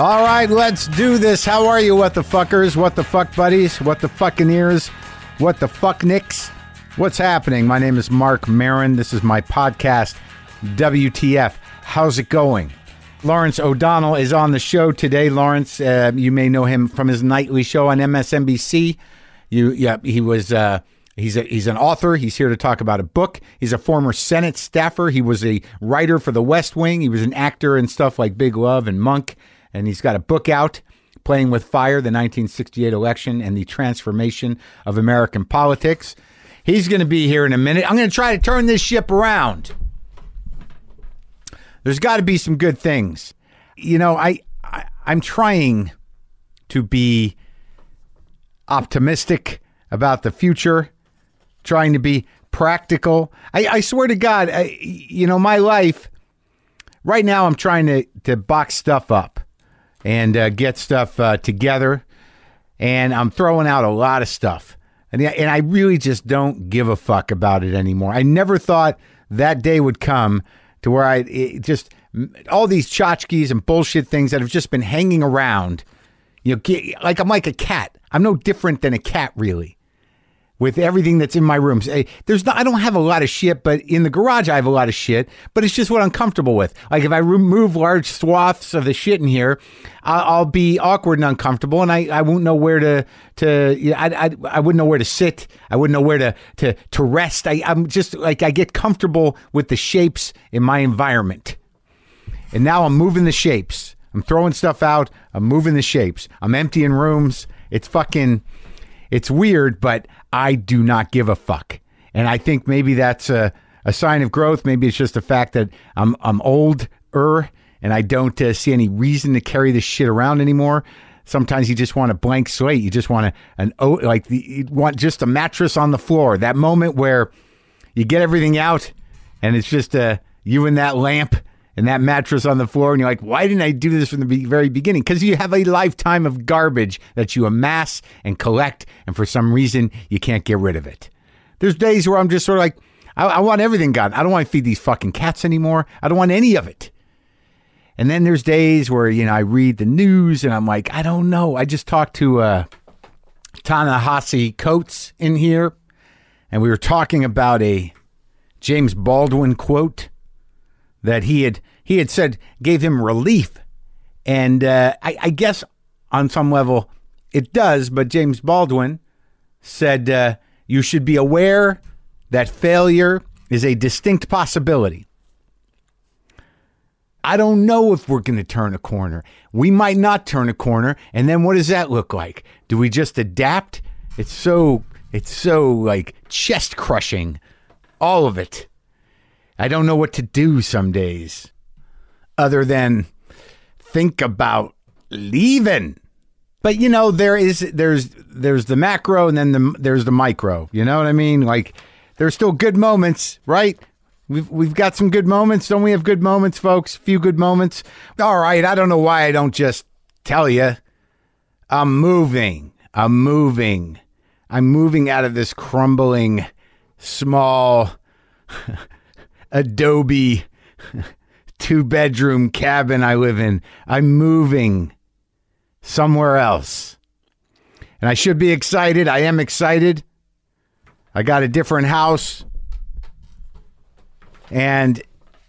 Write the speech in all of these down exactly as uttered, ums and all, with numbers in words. All right, let's do this. How are you, what the fuckers? What the fuck buddies? What the fucking ears? What the fuck nicks? What's happening? My name is Mark Maron. This is my podcast, W T F. How's it going? Lawrence O'Donnell is on the show today. Lawrence, uh, you may know him from his nightly show on M S N B C. You, yeah, he was. Uh, he's a, he's an author. He's here to talk about a book. He's a former Senate staffer. He was a writer for The West Wing. He was an actor in stuff like Big Love and Monk. And he's got a book out, Playing with Fire, the nineteen sixty-eight election and the transformation of American politics. He's going to be here in a minute. I'm going to try to turn this ship around. There's got to be some good things. You know, I, I, I'm trying to be optimistic about the future, trying to be practical. I, I swear to God, I, you know, my life right now, I'm trying to, to box stuff up and uh, get stuff uh, together. And I'm throwing out a lot of stuff. And, and I really just don't give a fuck about it anymore. I never thought that day would come to where I it just all these tchotchkes and bullshit things that have just been hanging around. You know, get, like I'm like a cat. I'm no different than a cat, really, with everything that's in my rooms. There's not, I don't have a lot of shit, but in the garage, I have a lot of shit, but it's just what I'm comfortable with. Like if I remove large swaths of the shit in here, I'll be awkward and uncomfortable. And I, I won't know where to, to, you know, I, I, I wouldn't know where to sit. I wouldn't know where to, to, to rest. I, I'm just like, I get comfortable with the shapes in my environment. And now I'm moving the shapes. I'm throwing stuff out. I'm moving the shapes. I'm emptying rooms. It's fucking, it's weird, but I do not give a fuck. And I think maybe that's a, a sign of growth. Maybe it's just the fact that I'm I'm older and I don't uh, see any reason to carry this shit around anymore. Sometimes you just want a blank slate. You just want a, an oh, like the, you want just a mattress on the floor. That moment where you get everything out and it's just uh, you and that lamp and that mattress on the floor. And you're like, why didn't I do this from the very beginning? Because you have a lifetime of garbage that you amass and collect. And for some reason, you can't get rid of it. There's days where I'm just sort of like, I, I want everything gone. I don't want to feed these fucking cats anymore. I don't want any of it. And then there's days where, you know, I read the news and I'm like, I don't know. I just talked to uh, Ta-Nehisi Coates in here. And we were talking about a James Baldwin quote that he had he had said gave him relief. And uh, I, I guess on some level it does. But James Baldwin said, uh, you should be aware that failure is a distinct possibility. I don't know if we're going to turn a corner. We might not turn a corner. And then what does that look like? Do we just adapt? It's so it's so like chest crushing, all of it. I don't know what to do some days other than think about leaving. But, you know, there is there's there's the macro and then the, there's the micro. You know what I mean? Like there's still good moments, right? We've, we've got some good moments. Don't we have good moments, folks? Few good moments. All right. I don't know why I don't just tell you. I'm moving. I'm moving. I'm moving out of this crumbling, small adobe two-bedroom cabin I live in. I'm moving somewhere else. And I should be excited. I am excited. I got a different house. And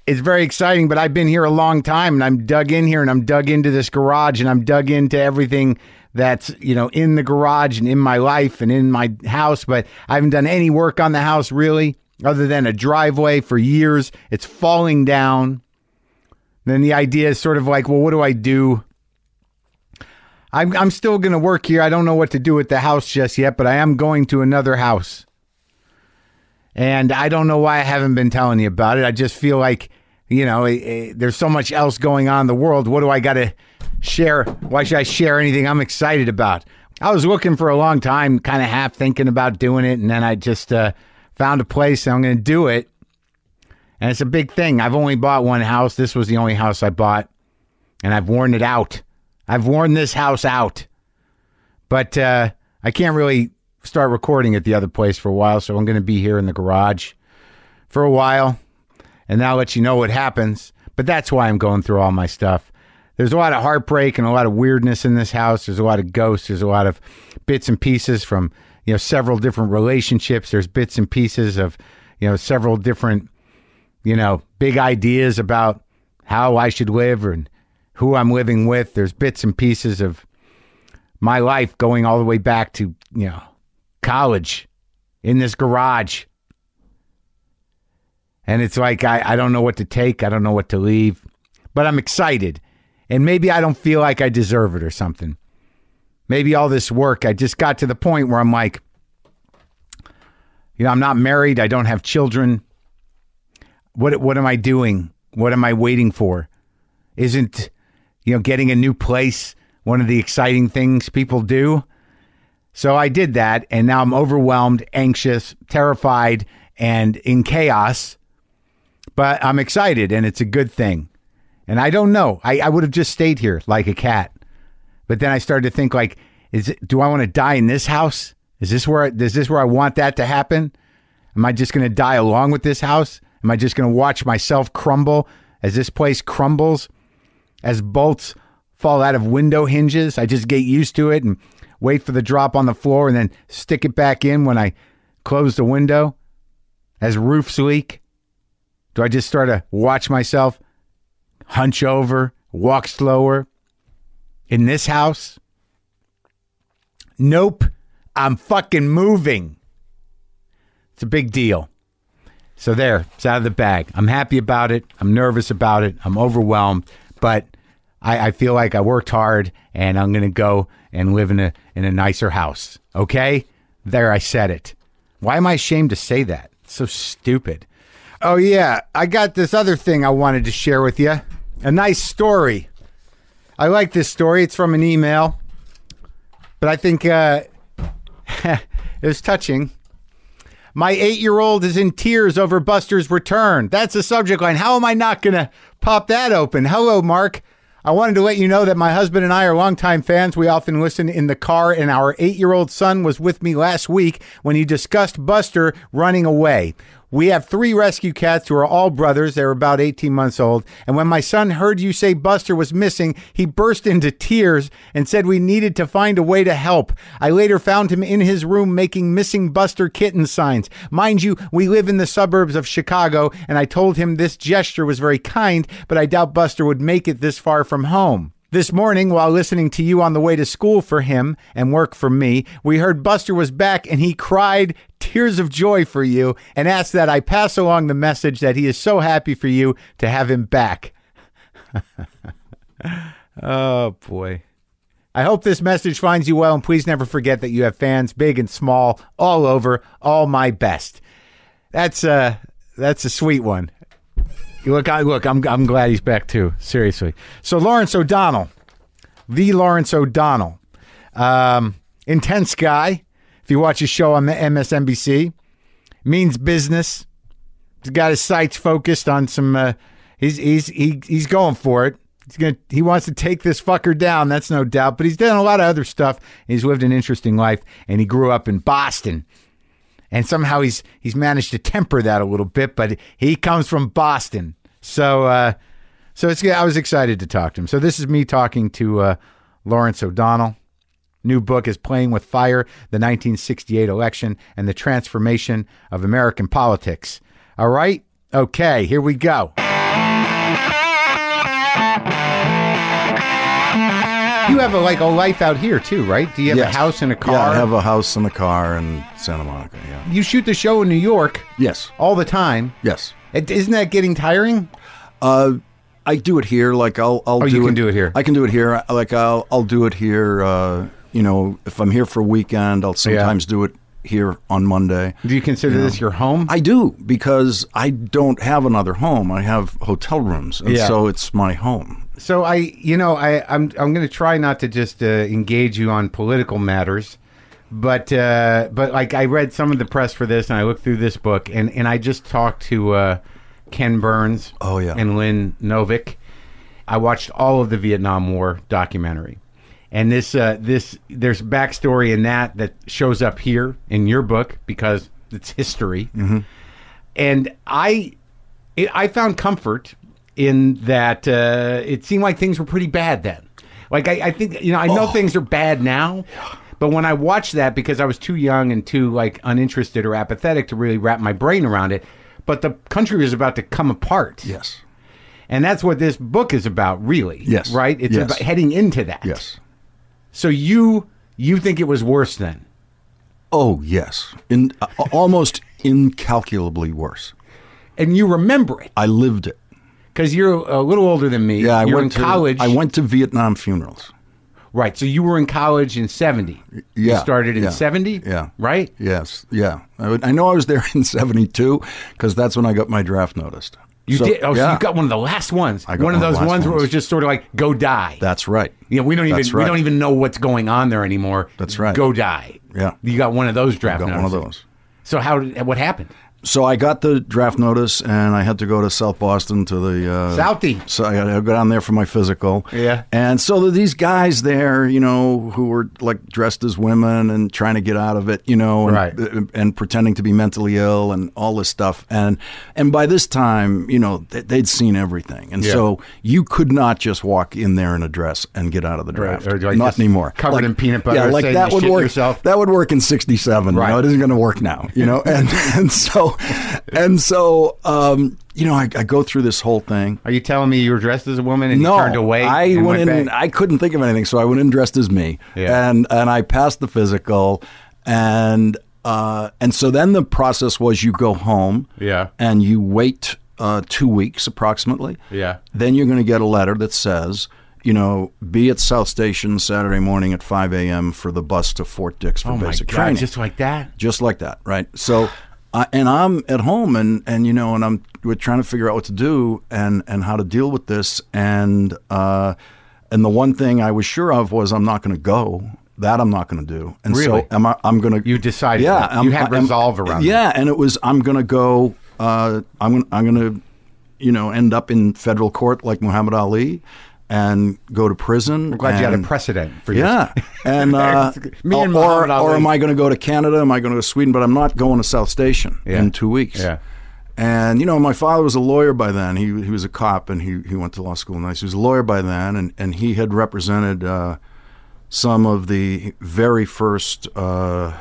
it's very exciting, but I've been here a long time, and I'm dug in here, and I'm dug into this garage, and I'm dug into everything that's, you know, in the garage and in my life and in my house, but I haven't done any work on the house, really. Other than a driveway for years, it's falling down. Then the idea is sort of like, well, what do I do? I'm, I'm still going to work here. I don't know what to do with the house just yet, but I am going to another house. And I don't know why I haven't been telling you about it. I just feel like, you know, it, it, there's so much else going on in the world. What do I got to share? Why should I share anything I'm excited about? I was looking for a long time, kind of half thinking about doing it. And then I just, uh, found a place and I'm going to do it. And it's a big thing. I've only bought one house. This was the only house I bought. And I've worn it out. I've worn this house out. But uh, I can't really start recording at the other place for a while. So I'm going to be here in the garage for a while. And I'll let you know what happens. But that's why I'm going through all my stuff. There's a lot of heartbreak and a lot of weirdness in this house. There's a lot of ghosts. There's a lot of bits and pieces from, you know, several different relationships. There's bits and pieces of, you know, several different, you know, big ideas about how I should live and who I'm living with. There's bits and pieces of my life going all the way back to, you know, college in this garage. And it's like, I, I don't know what to take. I don't know what to leave, but I'm excited. And maybe I don't feel like I deserve it or something. Maybe all this work, I just got to the point where I'm like, you know, I'm not married. I don't have children. What, what am I doing? What am I waiting for? Isn't, you know, getting a new place one of the exciting things people do? So I did that. And now I'm overwhelmed, anxious, terrified, and in chaos. But I'm excited, and it's a good thing. And I don't know. I, I would have just stayed here like a cat. But then I started to think, like, is it, do I want to die in this house? Is this where, is this where I want that to happen? Am I just going to die along with this house? Am I just going to watch myself crumble as this place crumbles? As bolts fall out of window hinges, I just get used to it and wait for the drop on the floor and then stick it back in when I close the window. As roofs leak, do I just start to watch myself hunch over, walk slower in this house? Nope, I'm fucking moving. It's a big deal. So there, it's out of the bag. I'm happy about it. I'm nervous about it. I'm overwhelmed, but I, I feel like I worked hard, and I'm going to go and live in a in a nicer house. Okay? There, I said it. Why am I ashamed to say that? It's so stupid. Oh, yeah. I got this other thing I wanted to share with you. A nice story. I like this story. It's from an email. But I think uh, it was touching. My eight-year-old is in tears over Buster's return. That's the subject line. How am I not going to pop that open? Hello, Mark. I wanted to let you know that my husband and I are longtime fans. We often listen in the car, and our eight-year-old son was with me last week when you discussed Buster running away. We have three rescue cats who are all brothers. They're about eighteen months old. And when my son heard you say Buster was missing, he burst into tears and said we needed to find a way to help. I later found him in his room making missing Buster kitten signs. Mind you, we live in the suburbs of Chicago, and I told him this gesture was very kind, but I doubt Buster would make it this far from home. This morning, while listening to you on the way to school for him and work for me, we heard Buster was back, and he cried tears of joy for you and asked that I pass along the message that he is so happy for you to have him back. Oh, boy. I hope this message finds you well, and please never forget that you have fans big and small all over. All my best. That's uh, that's a sweet one. Look, I, look, I'm I'm glad he's back, too. Seriously. So Lawrence O'Donnell, the Lawrence O'Donnell, um, intense guy. If you watch his show on M S N B C, means business. He's got his sights focused on some. Uh, he's he's he, he's going for it. He's gonna. He wants to take this fucker down. That's no doubt. But he's done a lot of other stuff. He's lived an interesting life, and he grew up in Boston. And somehow he's he's managed to temper that a little bit, but he comes from Boston, so uh, so it's I was excited to talk to him. So this is me talking to uh, Lawrence O'Donnell. New book is "Playing with Fire: The nineteen sixty-eight Election and the Transformation of American Politics." All right, okay, here we go. You have a, like a life out here too, right? Do you have yes. a house and a car? Yeah, I have a house and a car in Santa Monica, yeah. You shoot the show in New York. Yes. All the time. Yes. It, isn't that getting tiring? Uh, I do it here. Like I'll, I'll oh, do it. Oh, you can do it here. I can do it here. Like I'll, I'll do it here. Uh, you know, if I'm here for a weekend, I'll sometimes yeah. do it here on Monday. Do you consider you know? this your home? I do, because I don't have another home. I have hotel rooms, and yeah. so it's my home. So I, you know, I, I'm I'm going to try not to just uh, engage you on political matters, but uh, but like I read some of the press for this, and I looked through this book, and, and I just talked to uh, Ken Burns. Oh, yeah. And Lynn Novick. I watched all of the Vietnam War documentary, and this uh, this there's backstory in that that shows up here in your book because it's history, mm-hmm. and I it, I found comfort in that uh, it seemed like things were pretty bad then. Like, I, I think, you know, I know oh. things are bad now, but when I watched that, because I was too young and too, like, uninterested or apathetic to really wrap my brain around it, but the country was about to come apart. Yes. And that's what this book is about, really. Yes. Right? It's yes. about heading into that. Yes. So you you think it was worse then? Oh, yes. In, uh, almost incalculably worse. And you remember it. I lived it. Because you're a little older than me. Yeah, I you're went in to, college. I went to Vietnam funerals. Right. So you were in college in seventy. Yeah. You started in yeah, seventy? Yeah. Right? Yes. Yeah. I, would, I know I was there in seventy-two because that's when I got my draft noticed. You so, did? Oh, yeah. So you got one of the last ones. I got one of those ones, ones where it was just sort of like, go die. That's right. You know, we don't that's even right. we don't even know what's going on there anymore. That's right. Go die. Yeah. You got one of those draft I got notices. One of those. So how did, what happened? So I got the draft notice, and I had to go to South Boston to the... Uh, Southie. So I had to go down there for my physical. Yeah. And so these guys there, you know, who were, like, dressed as women and trying to get out of it, you know, and, right. and, and pretending to be mentally ill and all this stuff. And and by this time, you know, they'd seen everything. And yeah. so you could not just walk in there in a dress and get out of the draft. Right. Or like not anymore. Covered like, in peanut butter. Yeah, like that would work. Yourself. That would work in sixty-seven. Right. You know, it isn't going to work now, you know. And, and so... and so, um, you know, I, I go through this whole thing. Are you telling me you were dressed as a woman and no, you turned away? I went, went in. Back? I couldn't think of anything, so I went in dressed as me, yeah. and and I passed the physical, and uh, and so then the process was you go home, yeah, and you wait uh, two weeks approximately, yeah. Then you're going to get a letter that says, you know, be at South Station Saturday morning at five a.m. for the bus to Fort Dix for oh basic God, training, just like that, just like that, right? So. Uh, and I'm at home, and, and you know, and I'm we're trying to figure out what to do and, and how to deal with this. And uh, and the one thing I was sure of was I'm not going to go. That I'm not going to do. And really? so am I, I'm going to. You decided. Yeah, that. you I'm, had resolve I'm, around. Yeah, that. And it was I'm going to go. Uh, I'm I'm going to, you know, end up in federal court like Muhammad Ali. And go to prison. I'm glad and, you had a precedent for you. Yeah. And, uh, Me and or, or am I going to go to Canada? Am I going to go to Sweden? But I'm not going to South Station yeah. in two weeks. Yeah. And, you know, my father was a lawyer by then. He he was a cop, and he, he went to law school. Nice. He was a lawyer by then, and, and he had represented uh, some of the very first uh,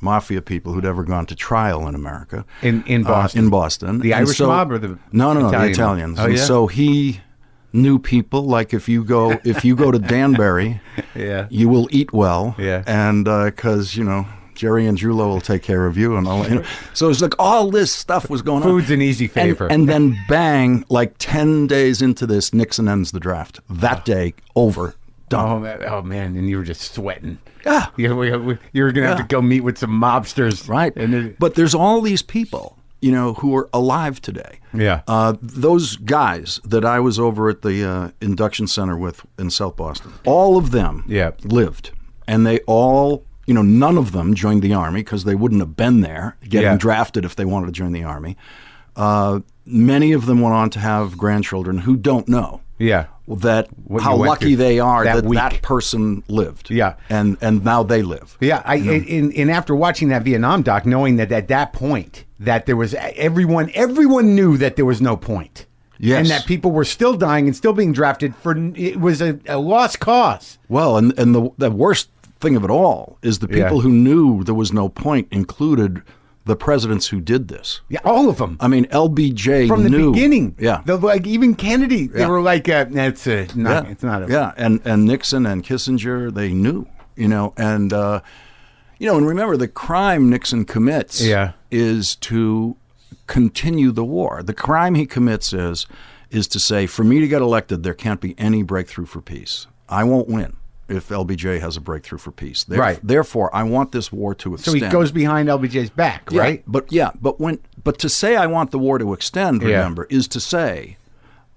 mafia people who'd ever gone to trial in America. In, in Boston? Uh, in Boston. The and Irish so, mob or the No, no, no, Italian the Italians. Oh, yeah? And so he... New people, like if you go if you go to Danbury, yeah. you will eat well, yeah. and because uh, you know Jerry and Julo will take care of you and all. You know. So it's like all this stuff was going Food's on. Food's an easy favor, and, and then bang, like ten days into this, Nixon ends the draft. That day, over, done. Oh, oh man, and you were just sweating. Yeah, you were, you were gonna have yeah. to go meet with some mobsters, right? And it, but there's all these people. You know, who are alive today. Yeah. Uh, those guys that I was over at the uh, induction center with in South Boston, all of them yeah. lived. And they all, you know, none of them joined the Army because they wouldn't have been there getting yeah. drafted if they wanted to join the Army. Uh, many of them went on to have grandchildren who don't know. Yeah. That what how lucky they are that that, that person lived. Yeah. And and now they live. Yeah. I you know? in, in after watching that Vietnam doc, knowing that at that point that there was everyone everyone knew that there was no point. Yes. And that people were still dying and still being drafted for it was a, a lost cause. Well, and and the the worst thing of it all is the people yeah. who knew there was no point included the presidents who did this. Yeah, all of them. I mean, L B J from the knew, beginning. Yeah. The, like, even Kennedy, yeah. they were like, uh, it's, a, not, yeah. it's not a... Yeah, and, and Nixon and Kissinger, they knew, you know. And, uh, you know, and remember, the crime Nixon commits yeah. is to continue the war. The crime he commits is is to say, for me to get elected, there can't be any breakthrough for peace. I won't win if L B J has a breakthrough for peace. Theref- right. Therefore, I want this war to extend. So he goes behind L B J's back, yeah, right? But yeah, but when but to say I want the war to extend, remember, yeah. is to say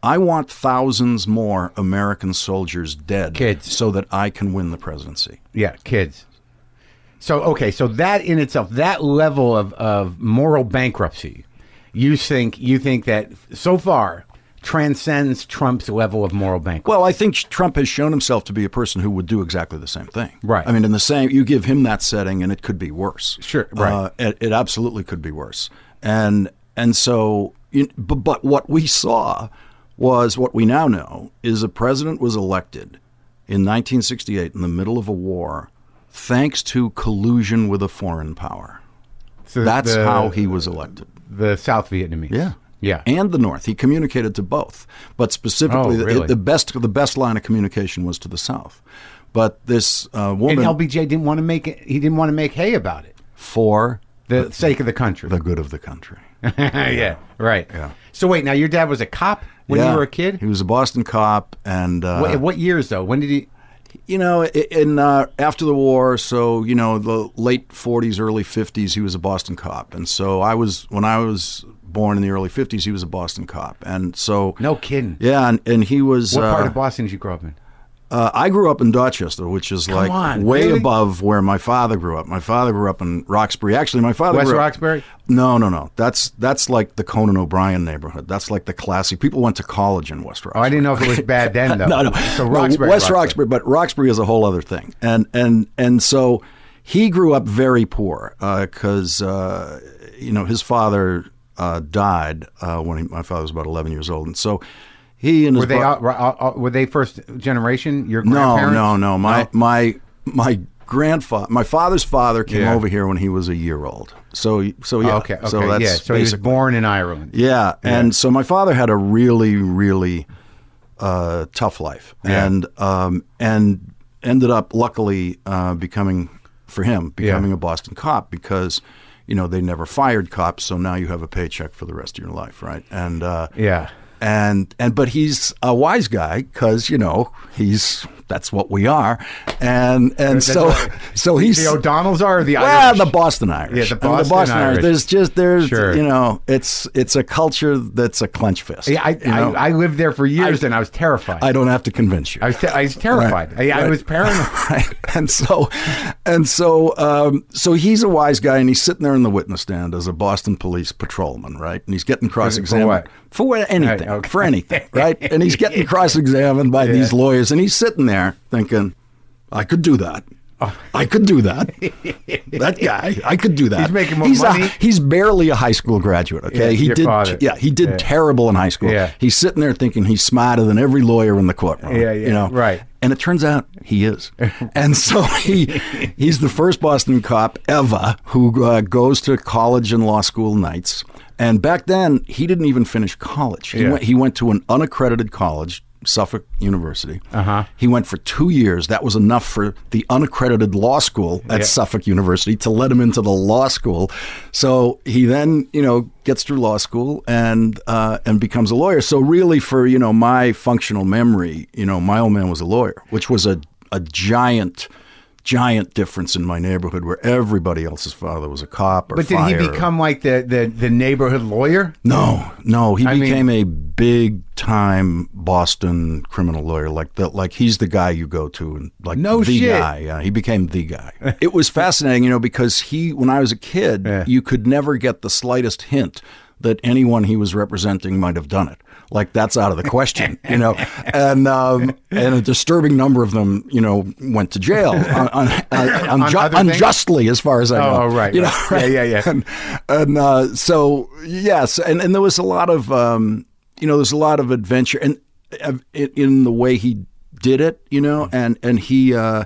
I want thousands more American soldiers dead kids. So that I can win the presidency. Yeah, kids. So, okay, so that in itself, that level of, of moral bankruptcy, you think you think that so far transcends Trump's level of moral bankruptcy. Well, I think Trump has shown himself to be a person who would do exactly the same thing. Right. I mean, in the same, you give him that setting and it could be worse. Sure. Right. Uh, it, it absolutely could be worse. And and so, but, but what we saw was what we now know is the president was elected in nineteen sixty-eight in the middle of a war thanks to collusion with a foreign power. So that's the, how he was elected. The South Vietnamese. Yeah. Yeah. And the North. He communicated to both. But specifically, oh, really? the, the best the best line of communication was to the South. But this uh, woman... And L B J didn't want to make it, he didn't want to make hay about it. For... The, the sake of the country. The good of the country. yeah, yeah, right. Yeah. So wait, now your dad was a cop when yeah. you were a kid? He was a Boston cop. And... Uh, what, what years, though? When did he... You know, in uh, after the war, so, you know, the late forties, early fifties, he was a Boston cop. And so I was, when I was born in the early fifties, he was a Boston cop. And so... No kidding. Yeah, and, and he was... What uh, part of Boston did you grow up in? Uh, I grew up in Dorchester, which is Come like on, way really? above where my father grew up. My father grew up in Roxbury. Actually, my father West grew up... West Roxbury? No, no, no. That's that's like the Conan O'Brien neighborhood. That's like the classy... People went to college in West Roxbury. Oh, I didn't know if it was bad then, though. no, no. So Roxbury, no, West Roxbury. Roxbury, but Roxbury is a whole other thing. And and and so he grew up very poor because, uh, uh, you know, his father uh, died uh, when he, my father was about eleven years old. And so... He and his were they bro- all, all, were they first generation? Your grandparents? No, no, no. My no? my my grandfather, my father's father came yeah. over here when he was a year old. So so yeah. Oh, okay, okay. So that's yeah. So he was born in Ireland. Yeah, yeah, and so my father had a really really uh, tough life, yeah. and um, and ended up luckily uh, becoming for him becoming yeah. a Boston cop because. You know they never fired cops, so now you have a paycheck for the rest of your life, right? And uh, yeah. And and but he's a wise guy because you know he's that's what we are, and and that's so right. so he's the O'Donnells are the yeah well, the Boston Irish yeah the Boston, I mean, the Boston Irish. Irish there's just there's sure. you know it's it's a culture that's a clench fist. Yeah, I you know? I, I lived there for years I, and I was terrified. I don't have to convince you. I was, te- I was terrified. Right. I, right. I was paranoid. right. And so and so um, so he's a wise guy and he's sitting there in the witness stand as a Boston police patrolman, right? And he's getting cross-examined for, for anything. Right. Okay. For anything, right? And he's getting cross-examined by yeah. these lawyers, and he's sitting there thinking, I could do that. Oh. I could do that. That guy, I could do that. He's making more he's money. A, he's barely a high school graduate, okay? Yeah, he, did, yeah, he did yeah. terrible in high school. Yeah. He's sitting there thinking he's smarter than every lawyer in the courtroom. Yeah, yeah, you know? Right. And it turns out he is. And so he he's the first Boston cop ever who uh, goes to college and law school nights. And back then, he didn't even finish college. He, yeah. went, he went to an unaccredited college, Suffolk University. Uh-huh. He went for two years. That was enough for the unaccredited law school at yeah. Suffolk University to let him into the law school. So he then, you know, gets through law school and uh, and becomes a lawyer. So really, for you know, my functional memory, you know, my old man was a lawyer, which was a a giant. Giant difference in my neighborhood, where everybody else's father was a cop or but did fire. He become like the, the, the neighborhood lawyer? No, no, he I became mean, a big time Boston criminal lawyer. Like the like he's the guy you go to and like no the shit. guy. Yeah, he became the guy. It was fascinating, you know, because he when I was a kid, yeah. you could never get the slightest hint that anyone he was representing might have done it. Like that's out of the question, you know, and um, and a disturbing number of them, you know, went to jail on, on, on, on unju- unjustly, as far as I know. Oh, right, you right. know, right? yeah, yeah, yeah. And, and uh, so yes, and, and there was a lot of, um, you know, there's a lot of adventure, and uh, in the way he did it, you know, and and he uh,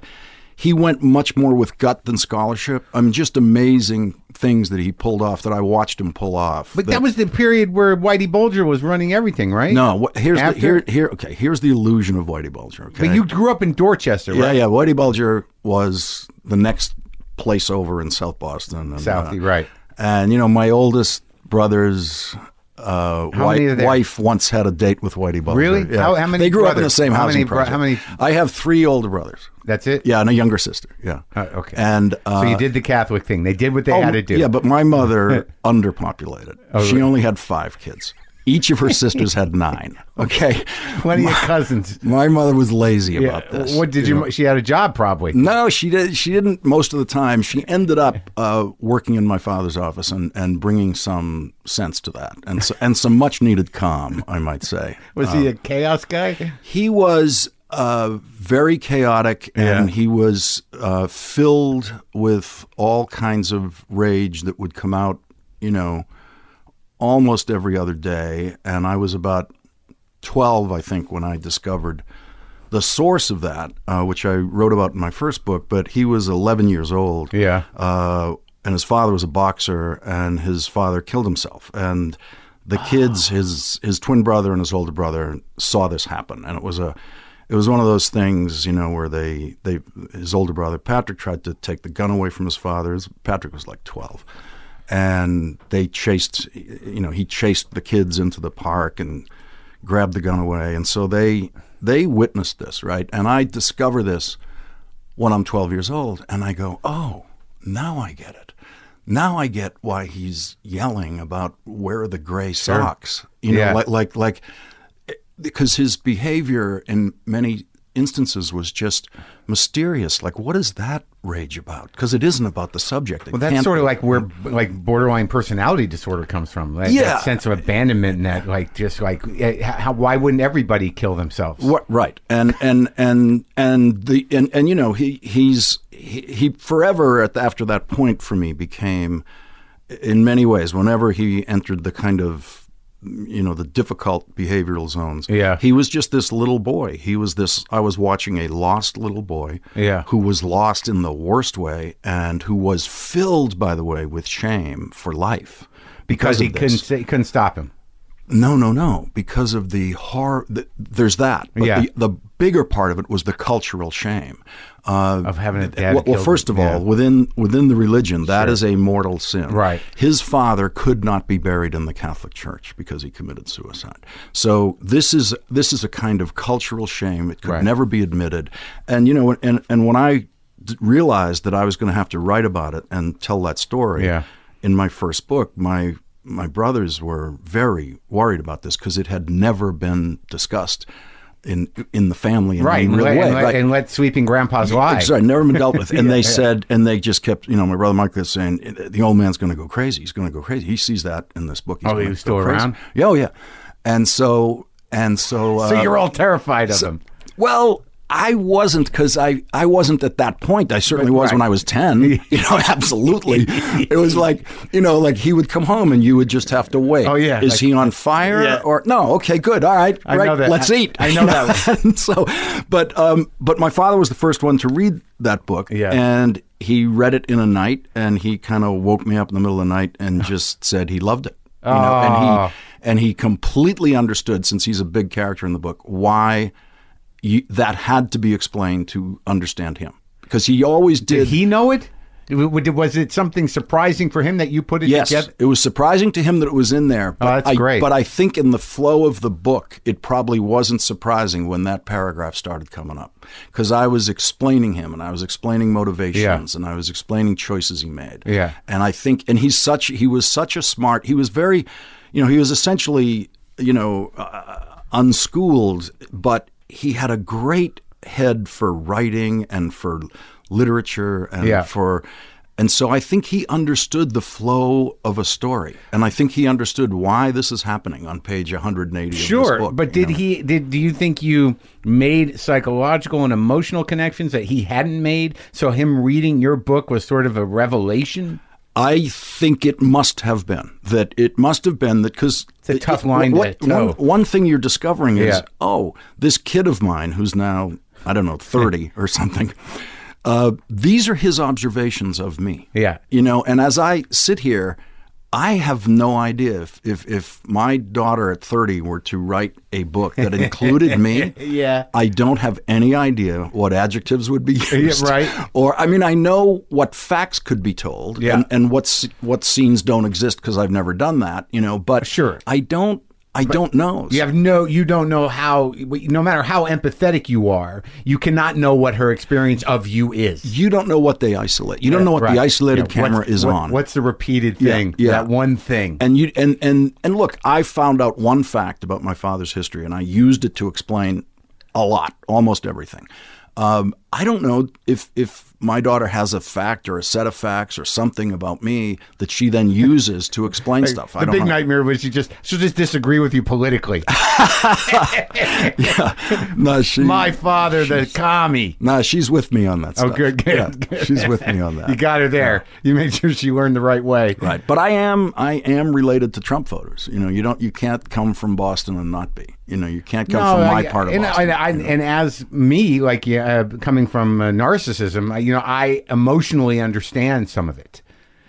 he went much more with gut than scholarship. I mean, just amazing. Things that he pulled off that I watched him pull off. But that, that was the period where Whitey Bulger was running everything, right? No, what, here's After? the here here okay, here's the illusion of Whitey Bulger, okay? But you grew up in Dorchester, right? Yeah, yeah, Whitey Bulger was the next place over in South Boston. And, Southie, uh, right. And you know, my oldest brother's uh, wife, wife once had a date with Whitey Bulger. Really? Yeah. How, how many They grew brothers? up in the same how housing many, project. How many? I have three older brothers. That's it? Yeah, and a younger sister, yeah. Uh, okay. And uh, so you did the Catholic thing. They did what they oh, had to do. Yeah, but my mother underpopulated. Oh, she really? only had five kids. Each of her sisters had nine, okay? Plenty of cousins. My mother was lazy yeah. about this. What did you, you know? She had a job probably. No, she, did, she didn't most of the time. She ended up uh, working in my father's office and, and bringing some sense to that and, so, and some much-needed calm, I might say. Was um, he a chaos guy? He was... Uh, very chaotic, and yeah. he was uh, filled with all kinds of rage that would come out, you know, almost every other day. And I was about twelve, I think, when I discovered the source of that, uh, which I wrote about in my first book, but he was eleven years old. Yeah. Uh, and his father was a boxer, and his father killed himself. And the kids, oh. his his twin brother and his older brother, saw this happen. And it was a it was one of those things, you know, where they, they his older brother, Patrick, tried to take the gun away from his father. Patrick was like twelve. And they chased, you know, he chased the kids into the park and grabbed the gun away. And so they... They witnessed this, right? And I discover this when I'm twelve years old, and I go, oh, now I get it. Now I get why he's yelling about where are the gray socks. Sure. You know, yeah. like, like, like, because his behavior in many instances was just mysterious. Like, what is that rage about? Because it isn't about the subject. It well, that's sort of like where like borderline personality disorder comes from. Like, yeah. That sense of abandonment and that, like, just like, how, why wouldn't everybody kill themselves? Right. And, and, and, and the, and, and, you know, he, he's, he, he forever at the, after that point for me became, in many ways, whenever he entered the kind of, you know, the difficult behavioral zones. Yeah. He was just this little boy. He was this, I was watching a lost little boy yeah. who was lost in the worst way and who was filled, by the way, with shame for life. Because, because he couldn't say, couldn't stop him. No, no, no. Because of the horror, the, there's that. But yeah. the, the bigger part of it was the cultural shame. Uh, of having a dad Well, well first of all, yeah. within within the religion, that sure. is a mortal sin. Right. His father could not be buried in the Catholic Church because he committed suicide. So this is this is a kind of cultural shame. It could right. never be admitted. And, you know, and, and when I d- realized that I was going to have to write about it and tell that story yeah. in my first book, my my brothers were very worried about this because it had never been discussed in in the family in right, any real let, way. And let, right, and let sweeping grandpa's lie. Sorry, never been dealt with. And yeah, they yeah. said, and they just kept, you know, my brother Michael was saying, the old man's going to go crazy. He's going to go crazy. He sees that in this book. He's oh, he was still crazy. Around? Yeah, oh, yeah. And so, and so. Uh, so you're all terrified of so, him. Well, I wasn't because I, I wasn't at that point. I certainly was right. when I was ten. You know, absolutely. It was like, you know, like he would come home and you would just have to wait. Oh, yeah. Is like, he on fire? Yeah. Or no, okay, good. All right. I right. know that. Let's I, eat. I know that. And so, but, um, but my father was the first one to read that book. Yeah. And he read it in a night and he kind of woke me up in the middle of the night and just said he loved it. You oh. know, and he And he completely understood, since he's a big character in the book, why... You, that had to be explained to understand him, because he always did. Did he know it? Was it something surprising for him that you put it yes, together? Yes, it was surprising to him that it was in there. But oh, that's I, great. But I think in the flow of the book, it probably wasn't surprising when that paragraph started coming up, because I was explaining him and I was explaining motivations yeah. and I was explaining choices he made. Yeah. And I think, and he's such, he was such a smart, he was very, you know, he was essentially, you know, uh, unschooled, but he had a great head for writing and for literature and yeah. for, and so I think he understood the flow of a story, and I think he understood why this is happening on page one hundred eighty sure, of this book. Sure, but did know? he? Did do you think you made psychological and emotional connections that he hadn't made? So him reading your book was sort of a revelation. I think it must have been that it must have been that because it's a tough it, line. What, to one, one thing you're discovering is, yeah. oh, this kid of mine who's now, I don't know, thirty or something. Uh, these are his observations of me. Yeah. You know, and as I sit here, I have no idea if, if, if my daughter at thirty were to write a book that included me, yeah. I don't have any idea what adjectives would be used. Right. Or, I mean, I know what facts could be told yeah. and, and what's, what scenes don't exist because I've never done that, you know, but sure. I don't. I but don't know. You have no. You don't know how. No matter how empathetic you are, you cannot know what her experience of you is. You don't know what they isolate. You yeah, don't know what right. the isolated yeah, camera is what, on. What's the repeated thing? Yeah, yeah. That one thing. And you. And, and and look, I found out one fact about my father's history, and I used it to explain a lot, almost everything. Um, I don't know if if my daughter has a fact or a set of facts or something about me that she then uses to explain stuff. The I don't big know. Nightmare was she just she'll just disagree with you politically. yeah. No, she, my father, the commie. No, nah, she's with me on that stuff. Oh, good, good, yeah, good. She's with me on that. You got her there. Yeah. You made sure she learned the right way. Right. But I am I am related to Trump voters. You know, you don't you can't come from Boston and not be. You know, you can't come no, from my I, part of and Boston. I, I, you know? And as me, like uh, coming from uh, narcissism, I, you know, I emotionally understand some of it.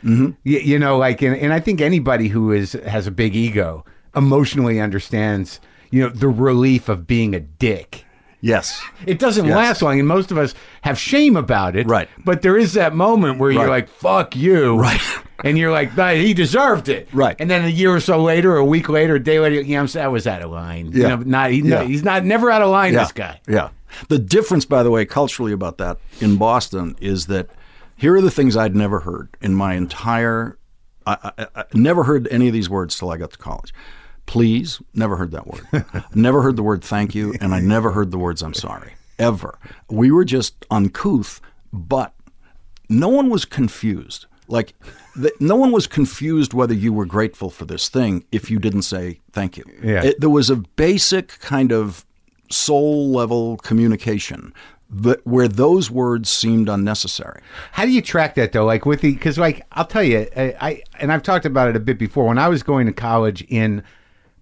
Mm-hmm. You, you know, like, and, and I think anybody who is has a big ego emotionally understands, you know, the relief of being a dick. Yes. It doesn't yes. last long, and most of us have shame about it. Right. But there is that moment where right. you're like, fuck you. Right. And you're like, but he deserved it. Right. And then a year or so later, or a week later, a day later, you know, I was out of line. Yeah. You know, not, he, yeah. He's not never out of line, yeah. this guy. Yeah. The difference, by the way, culturally about that in Boston is that here are the things I'd never heard in my entire, I, I, I never heard any of these words till I got to college. Please, never heard that word. Never heard the word thank you, and I never heard the words I'm sorry, ever. We were just uncouth, but no one was confused. Like, the, no one was confused whether you were grateful for this thing if you didn't say thank you. Yeah. It, there was a basic kind of soul-level communication that, where those words seemed unnecessary. How do you track that, though? Like, with the, because, like, I'll tell you, I, I and I've talked about it a bit before. When I was going to college in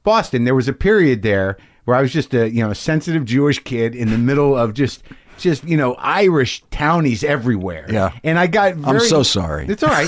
Boston, there was a period there where I was just a, you know, a sensitive Jewish kid in the middle of just... just, you know, Irish townies everywhere. Yeah. And I got very... I'm so sorry. It's all right.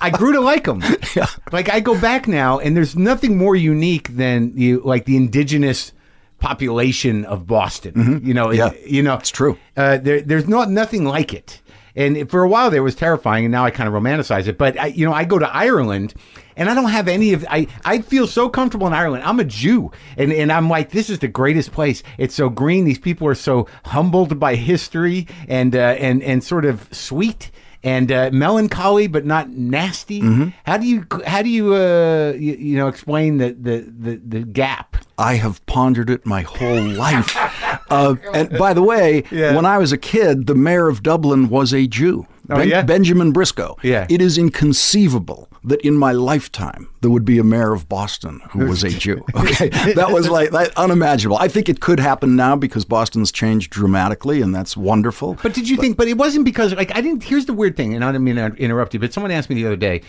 I grew to like them. Yeah. Like, I go back now, and there's nothing more unique than, you like, the indigenous population of Boston. Mm-hmm. You know, yeah. it, you know, it's true. Uh, there, there's not nothing like it. And for a while there, it was terrifying, and now I kind of romanticize it. But, I, you know, I go to Ireland, and I don't have any of... I, I feel so comfortable in Ireland. I'm a Jew, and, and I'm like, this is the greatest place. It's so green. These people are so humbled by history and uh, and, and sort of sweet and uh, melancholy, but not nasty. Mm-hmm. How do you how do you, uh, you, you know, explain the, the, the, the gap? I have pondered it my whole life. Uh, and by the way, yeah. when I was a kid, the mayor of Dublin was a Jew, oh, ben- yeah? Benjamin Briscoe. Yeah. It is inconceivable that in my lifetime there would be a mayor of Boston who was a Jew. Okay, that was like that, unimaginable. I think it could happen now because Boston's changed dramatically, and that's wonderful. But did you but, think? But it wasn't because like I didn't. Here's the weird thing, and I didn't mean to interrupt you, but someone asked me the other day.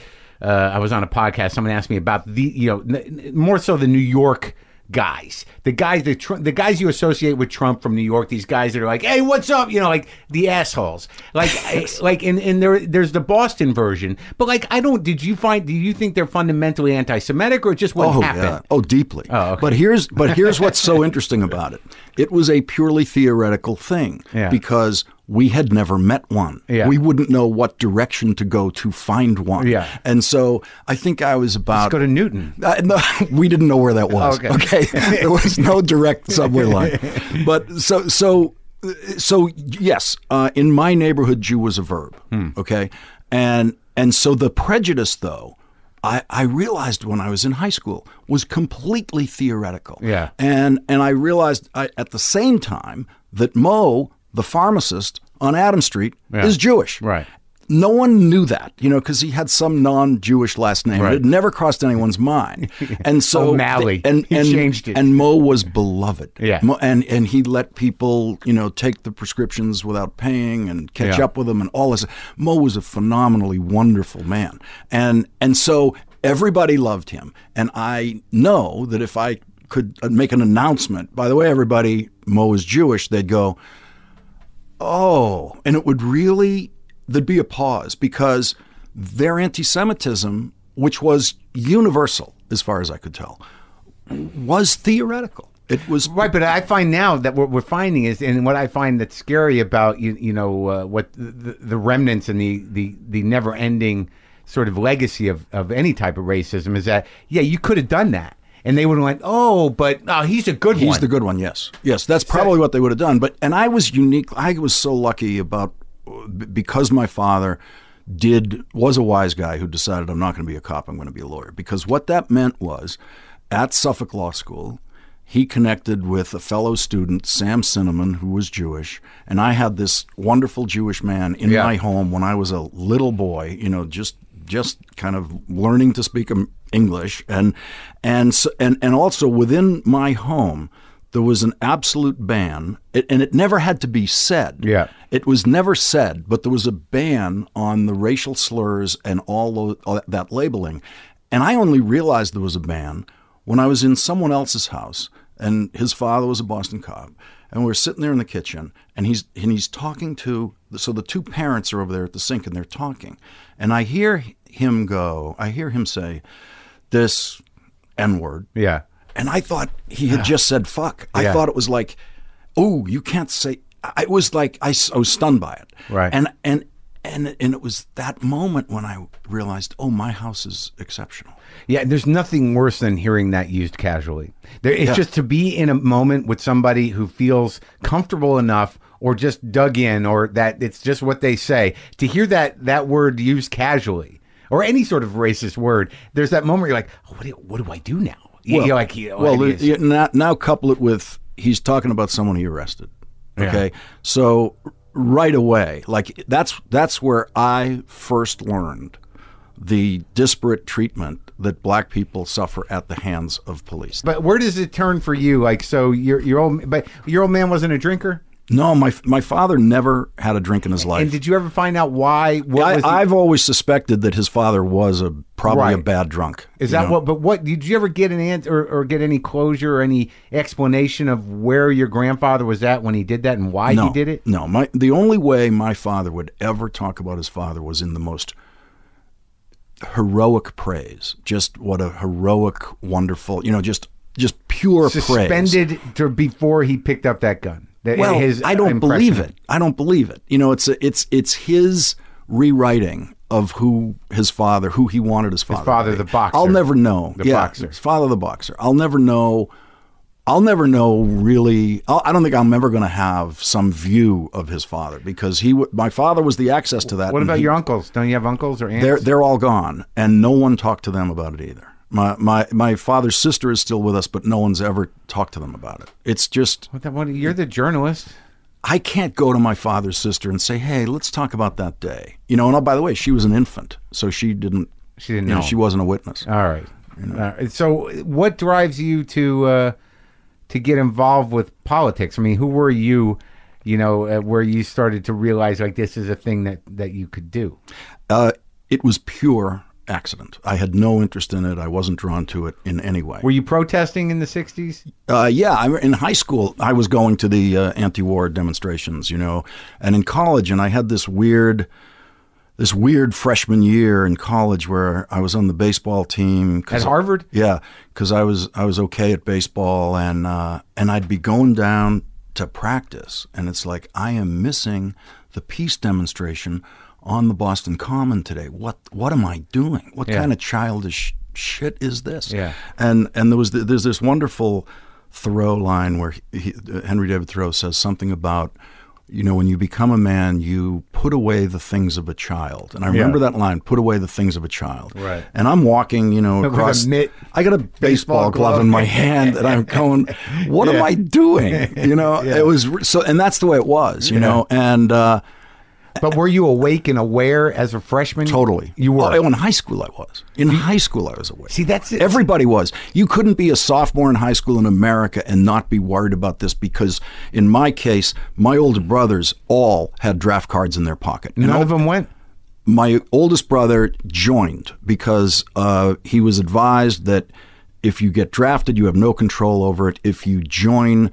Uh, I was on a podcast. Someone asked me about the you know n- more so the New York. Guys, the guys that tr- the guys you associate with Trump from New York, these guys that are like, hey, what's up? You know, like the assholes, like, I, like, and, and there, there's the Boston version, but like, I don't. Did you find? Do you think they're fundamentally anti-Semitic, or just what oh, happened? Yeah. Oh, deeply. Oh, okay. But here's, but here's what's so interesting about it. It was a purely theoretical thing yeah. because. We had never met one. Yeah. We wouldn't know what direction to go to find one. Yeah. And so I think I was about... Let's go to Newton. Uh, no, we didn't know where that was. Okay. okay? There was no direct subway line. But so, so, so yes, uh, in my neighborhood, Jew was a verb. Hmm. Okay. And, and so the prejudice, though, I, I realized when I was in high school was completely theoretical. Yeah. And, and I realized I, at the same time that Mo... the pharmacist on Adam Street yeah. is Jewish. Right. No one knew that, you know, because he had some non-Jewish last name. Right. It never crossed anyone's mind. And so O'Malley. And, and, he changed it. And Mo was beloved. Yeah. Mo, and, and he let people, you know, take the prescriptions without paying and catch yeah. up with them and all this. Mo was a phenomenally wonderful man. And and so everybody loved him. And I know that if I could make an announcement, by the way, everybody, Mo is Jewish, they'd go, oh, and it would really, there'd be a pause because their anti-Semitism, which was universal as far as I could tell, was theoretical. It was right, but I find now that what we're finding is, and what I find that's scary about you, you know, uh, what the, the remnants and the the, the never-ending sort of legacy of, of any type of racism is that, yeah, you could have done that. And they would have went, oh, but oh, he's a good he's one. He's the good one, yes. Yes, that's probably what they would have done. But and I was unique. I was so lucky about because my father did was a wise guy who decided I'm not going to be a cop. I'm going to be a lawyer. Because what that meant was at Suffolk Law School, he connected with a fellow student, Sam Cinnamon, who was Jewish, and I had this wonderful Jewish man in yeah. my home when I was a little boy, you know, just just kind of learning to speak English, and and and and also within my home there was an absolute ban, and it never had to be said. Yeah. It was never said, but there was a ban on the racial slurs and all that labeling. And I only realized there was a ban when I was in someone else's house, and his father was a Boston cop, and we were sitting there in the kitchen, and he's and he's talking to, so the two parents are over there at the sink, and they're talking. And I hear him go, I hear him say, this N-word. Yeah. And I thought he had yeah. just said fuck. I yeah. thought it was like, oh, you can't say. I was like, I, I was stunned by it. Right. And and and and it was that moment when I realized, oh, my house is exceptional. Yeah. There's nothing worse than hearing that used casually. There, it's yeah. just to be in a moment with somebody who feels comfortable enough, or just dug in, or that it's just what they say. To hear that that word used casually, or any sort of racist word, there's that moment where you're like, oh, what do, what do I do now? Well, you're like, you know, well you, now, now couple it with, he's talking about someone he arrested. Okay. Yeah. So right away, like that's that's where I first learned the disparate treatment that black people suffer at the hands of police. But where does it turn for you? Like, so your your old but your old man wasn't a drinker? No, my my father never had a drink in his life. And did you ever find out why? What I, was I've always suspected that his father was a probably right. a bad drunk. Is that know? What? But what did you ever get an answer or, or get any closure or any explanation of where your grandfather was at when he did that and why no, he did it? No, my the only way my father would ever talk about his father was in the most heroic praise. Just what a heroic, wonderful, you know, just just pure suspended praise. Suspended before he picked up that gun. The, well, his I don't impression. believe it. I don't believe it. You know, it's a, it's it's his rewriting of who his father, who he wanted his father. His father, to be. the boxer. I'll never know. The yeah, boxer. His father, the boxer. I'll never know. I'll never know really. I'll, I don't think I'm ever going to have some view of his father because he. W- my father was the access to that. What about he, your uncles? Don't you have uncles or aunts? They're they're all gone, and no one talked to them about it either. My my my father's sister is still with us, but no one's ever talked to them about it. It's just... What the, what, you're the journalist. I can't go to my father's sister and say, hey, let's talk about that day. You know, and oh, by the way, she was an infant, so she didn't... She didn't know. know. She wasn't a witness. All right. You know? All right. So what drives you to uh, to get involved with politics? I mean, who were you, you know, uh, where you started to realize, like, this is a thing that, that you could do? Uh, it was pure... accident. I had no interest in it. I wasn't drawn to it in any way. Were you protesting in the sixties? Uh, yeah. I, in high school, I was going to the uh, anti-war demonstrations, you know, and in college, and I had this weird, this weird freshman year in college where I was on the baseball team. At Harvard? I, yeah. Because I was, I was okay at baseball, and, uh, and I'd be going down to practice, and it's like, I am missing the peace demonstration on the Boston Common today. What what am I doing? What yeah. kind of childish shit is this? Yeah. And and there was the, there's this wonderful Thoreau line where he, Henry David Thoreau says something about, you know, when you become a man, you put away the things of a child. And I remember yeah. that line, put away the things of a child. Right. And I'm walking, you know, across. Mitt, I got a baseball, baseball glove, glove in my hand and I'm going, what yeah. am I doing? You know, yeah. it was so, and that's the way it was, you yeah. know, and, uh, but were you awake and aware as a freshman? Totally. You were. Oh, in high school I was. In high school I was awake. See, that's it. Everybody was. You couldn't be a sophomore in high school in America and not be worried about this because in my case, my older brothers all had draft cards in their pocket. None and of them went? My oldest brother joined because uh, he was advised that if you get drafted, you have no control over it. If you join...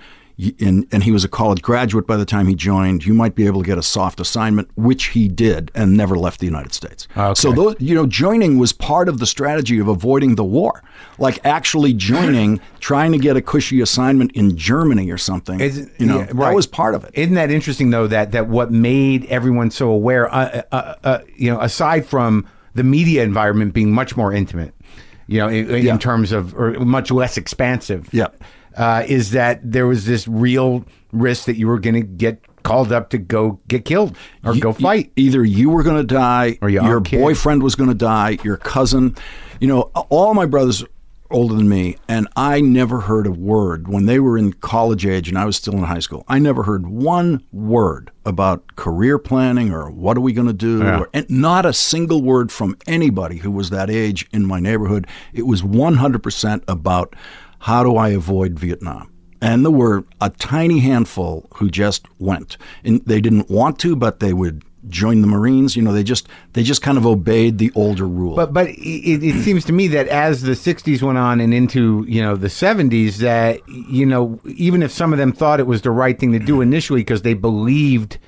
And, and he was a college graduate by the time he joined, you might be able to get a soft assignment, which he did and never left the United States. Okay. So, those, you know, joining was part of the strategy of avoiding the war, like actually joining, trying to get a cushy assignment in Germany or something. Is, you know, yeah, right. That was part of it. Isn't that interesting, though, that, that what made everyone so aware, uh, uh, uh, you know, aside from the media environment being much more intimate, you know, in, yeah. in terms of or much less expansive. Yeah. Uh, is that there was this real risk that you were going to get called up to go get killed or you, go fight. Either you were going to die, or your, your boyfriend was going to die, your cousin. You know, all my brothers older than me, and I never heard a word. When they were in college age and I was still in high school, I never heard one word about career planning or what are we going to do. Yeah. Or, and not a single word from anybody who was that age in my neighborhood. It was one hundred percent about how do I avoid Vietnam. And there were a tiny handful who just went. And they didn't want to, but they would join the Marines. You know, they just they just kind of obeyed the older rule. But but it, it seems to me that as the sixties went on and into, you know, the seventies, that, you know, even if some of them thought it was the right thing to do initially because they believed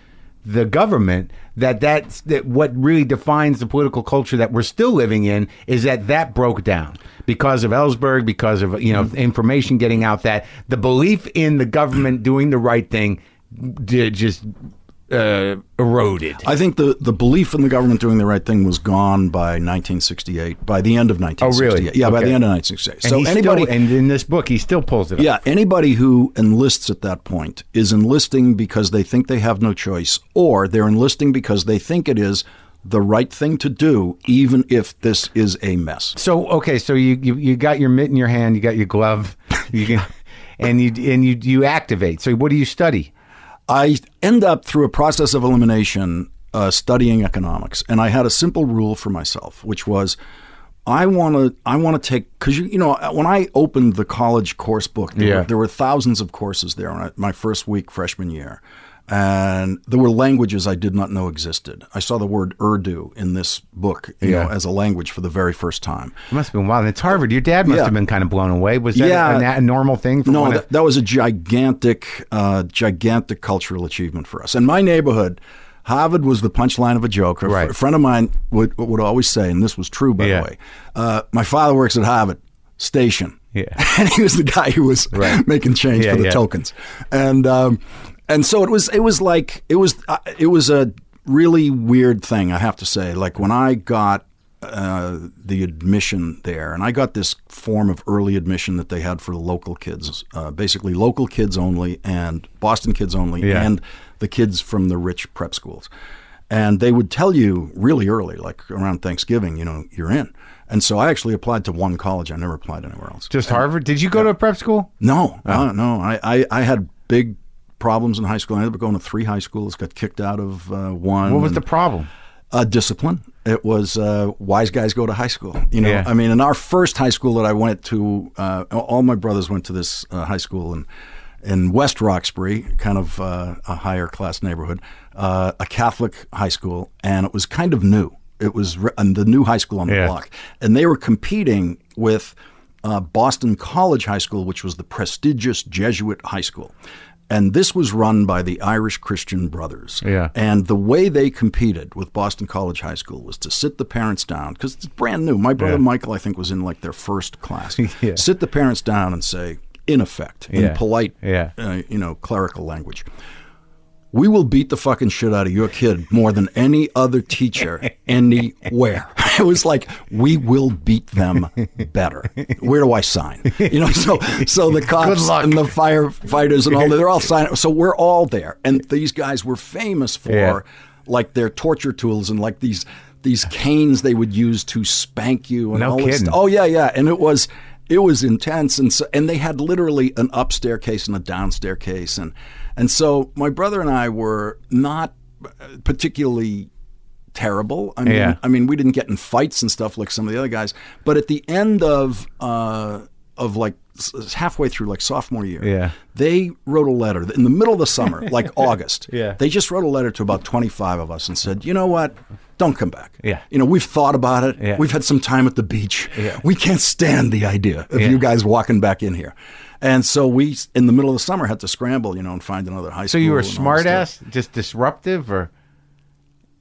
the government, that that's that what really defines the political culture that we're still living in is that that broke down because of Ellsberg, because of, you know, mm-hmm. information getting out, that the belief in the government doing the right thing did just Uh, eroded. I think the, the belief in the government doing the right thing was gone by nineteen sixty-eight, by the end of nineteen sixty-eight. Oh, really? Yeah, okay. By the end of nineteen sixty-eight. And so anybody, still, and in this book, he still pulls it up. Yeah, anybody who enlists at that point is enlisting because they think they have no choice, or they're enlisting because they think it is the right thing to do, even if this is a mess. So, okay, so you, you, you got your mitt in your hand, you got your glove, you can, and, you, and you, you activate. So what do you study? I end up, through a process of elimination, uh, studying economics. And I had a simple rule for myself, which was I want to I want to take, because, you, you know, when I opened the college course book, there, yeah. were, there were thousands of courses there on my first week, freshman year. And there were languages I did not know existed. I saw the word Urdu in this book, you yeah. know, as a language for the very first time. It must have been wild. It's Harvard. Your dad must yeah. have been kind of blown away. Was that yeah. a, a normal thing? For no, that, that was a gigantic, uh, gigantic cultural achievement for us. In my neighborhood, Harvard was the punchline of a joke. Right. A friend of mine would, would always say, and this was true, by yeah. the way, uh, my father works at Harvard Station. Yeah. And he was the guy who was right. making change yeah, for the yeah. tokens. And... Um, And so it was. It was like it was. Uh, it was a really weird thing, I have to say. Like when I got uh, the admission there, and I got this form of early admission that they had for local kids, uh, basically local kids only, and Boston kids only, yeah. and the kids from the rich prep schools. And they would tell you really early, like around Thanksgiving, you know, you're in. And so I actually applied to one college. I never applied anywhere else. Just and, Harvard. Did you go yeah. to a prep school? No, oh. no, no. I, I, I had big. problems in high school. I ended up going to three high schools, got kicked out of uh, one. What was and, the problem? Uh, discipline. It was uh, wise guys go to high school. You know, yeah. I mean, in our first high school that I went to, uh, all my brothers went to this uh, high school in, in West Roxbury, kind of uh, a higher class neighborhood, uh, a Catholic high school, and it was kind of new. It was re- and the new high school on the yeah. block. And they were competing with uh, Boston College High School, which was the prestigious Jesuit high school. And this was run by the Irish Christian Brothers. Yeah. And the way they competed with Boston College High School was to sit the parents down, because it's brand new. My brother yeah. Michael, I think, was in like their first class. yeah. Sit the parents down and say, in effect, in yeah. polite, yeah. Uh, you know, clerical language, we will beat the fucking shit out of your kid more than any other teacher anywhere. It was like, we will beat them better. Where do I sign? You know, so so the cops and the firefighters and all that, they're all signing. So we're all there. And these guys were famous for yeah. like their torture tools and like these these canes they would use to spank you and no all kidding. This stuff. Oh yeah, yeah. And it was it was intense, and so, and they had literally an up staircase and a down staircase, and and so my brother and I were not particularly terrible. I mean, yeah. I mean, we didn't get in fights and stuff like some of the other guys. But at the end of uh, of like halfway through like sophomore year, yeah. they wrote a letter in the middle of the summer, like August. Yeah. They just wrote a letter to about twenty-five of us and said, you know what? Don't come back. Yeah. You know, we've thought about it. Yeah. We've had some time at the beach. Yeah. We can't stand the idea of yeah. you guys walking back in here. And so we, in the middle of the summer, had to scramble, you know, and find another high school. So you were smart ass, just disruptive, or?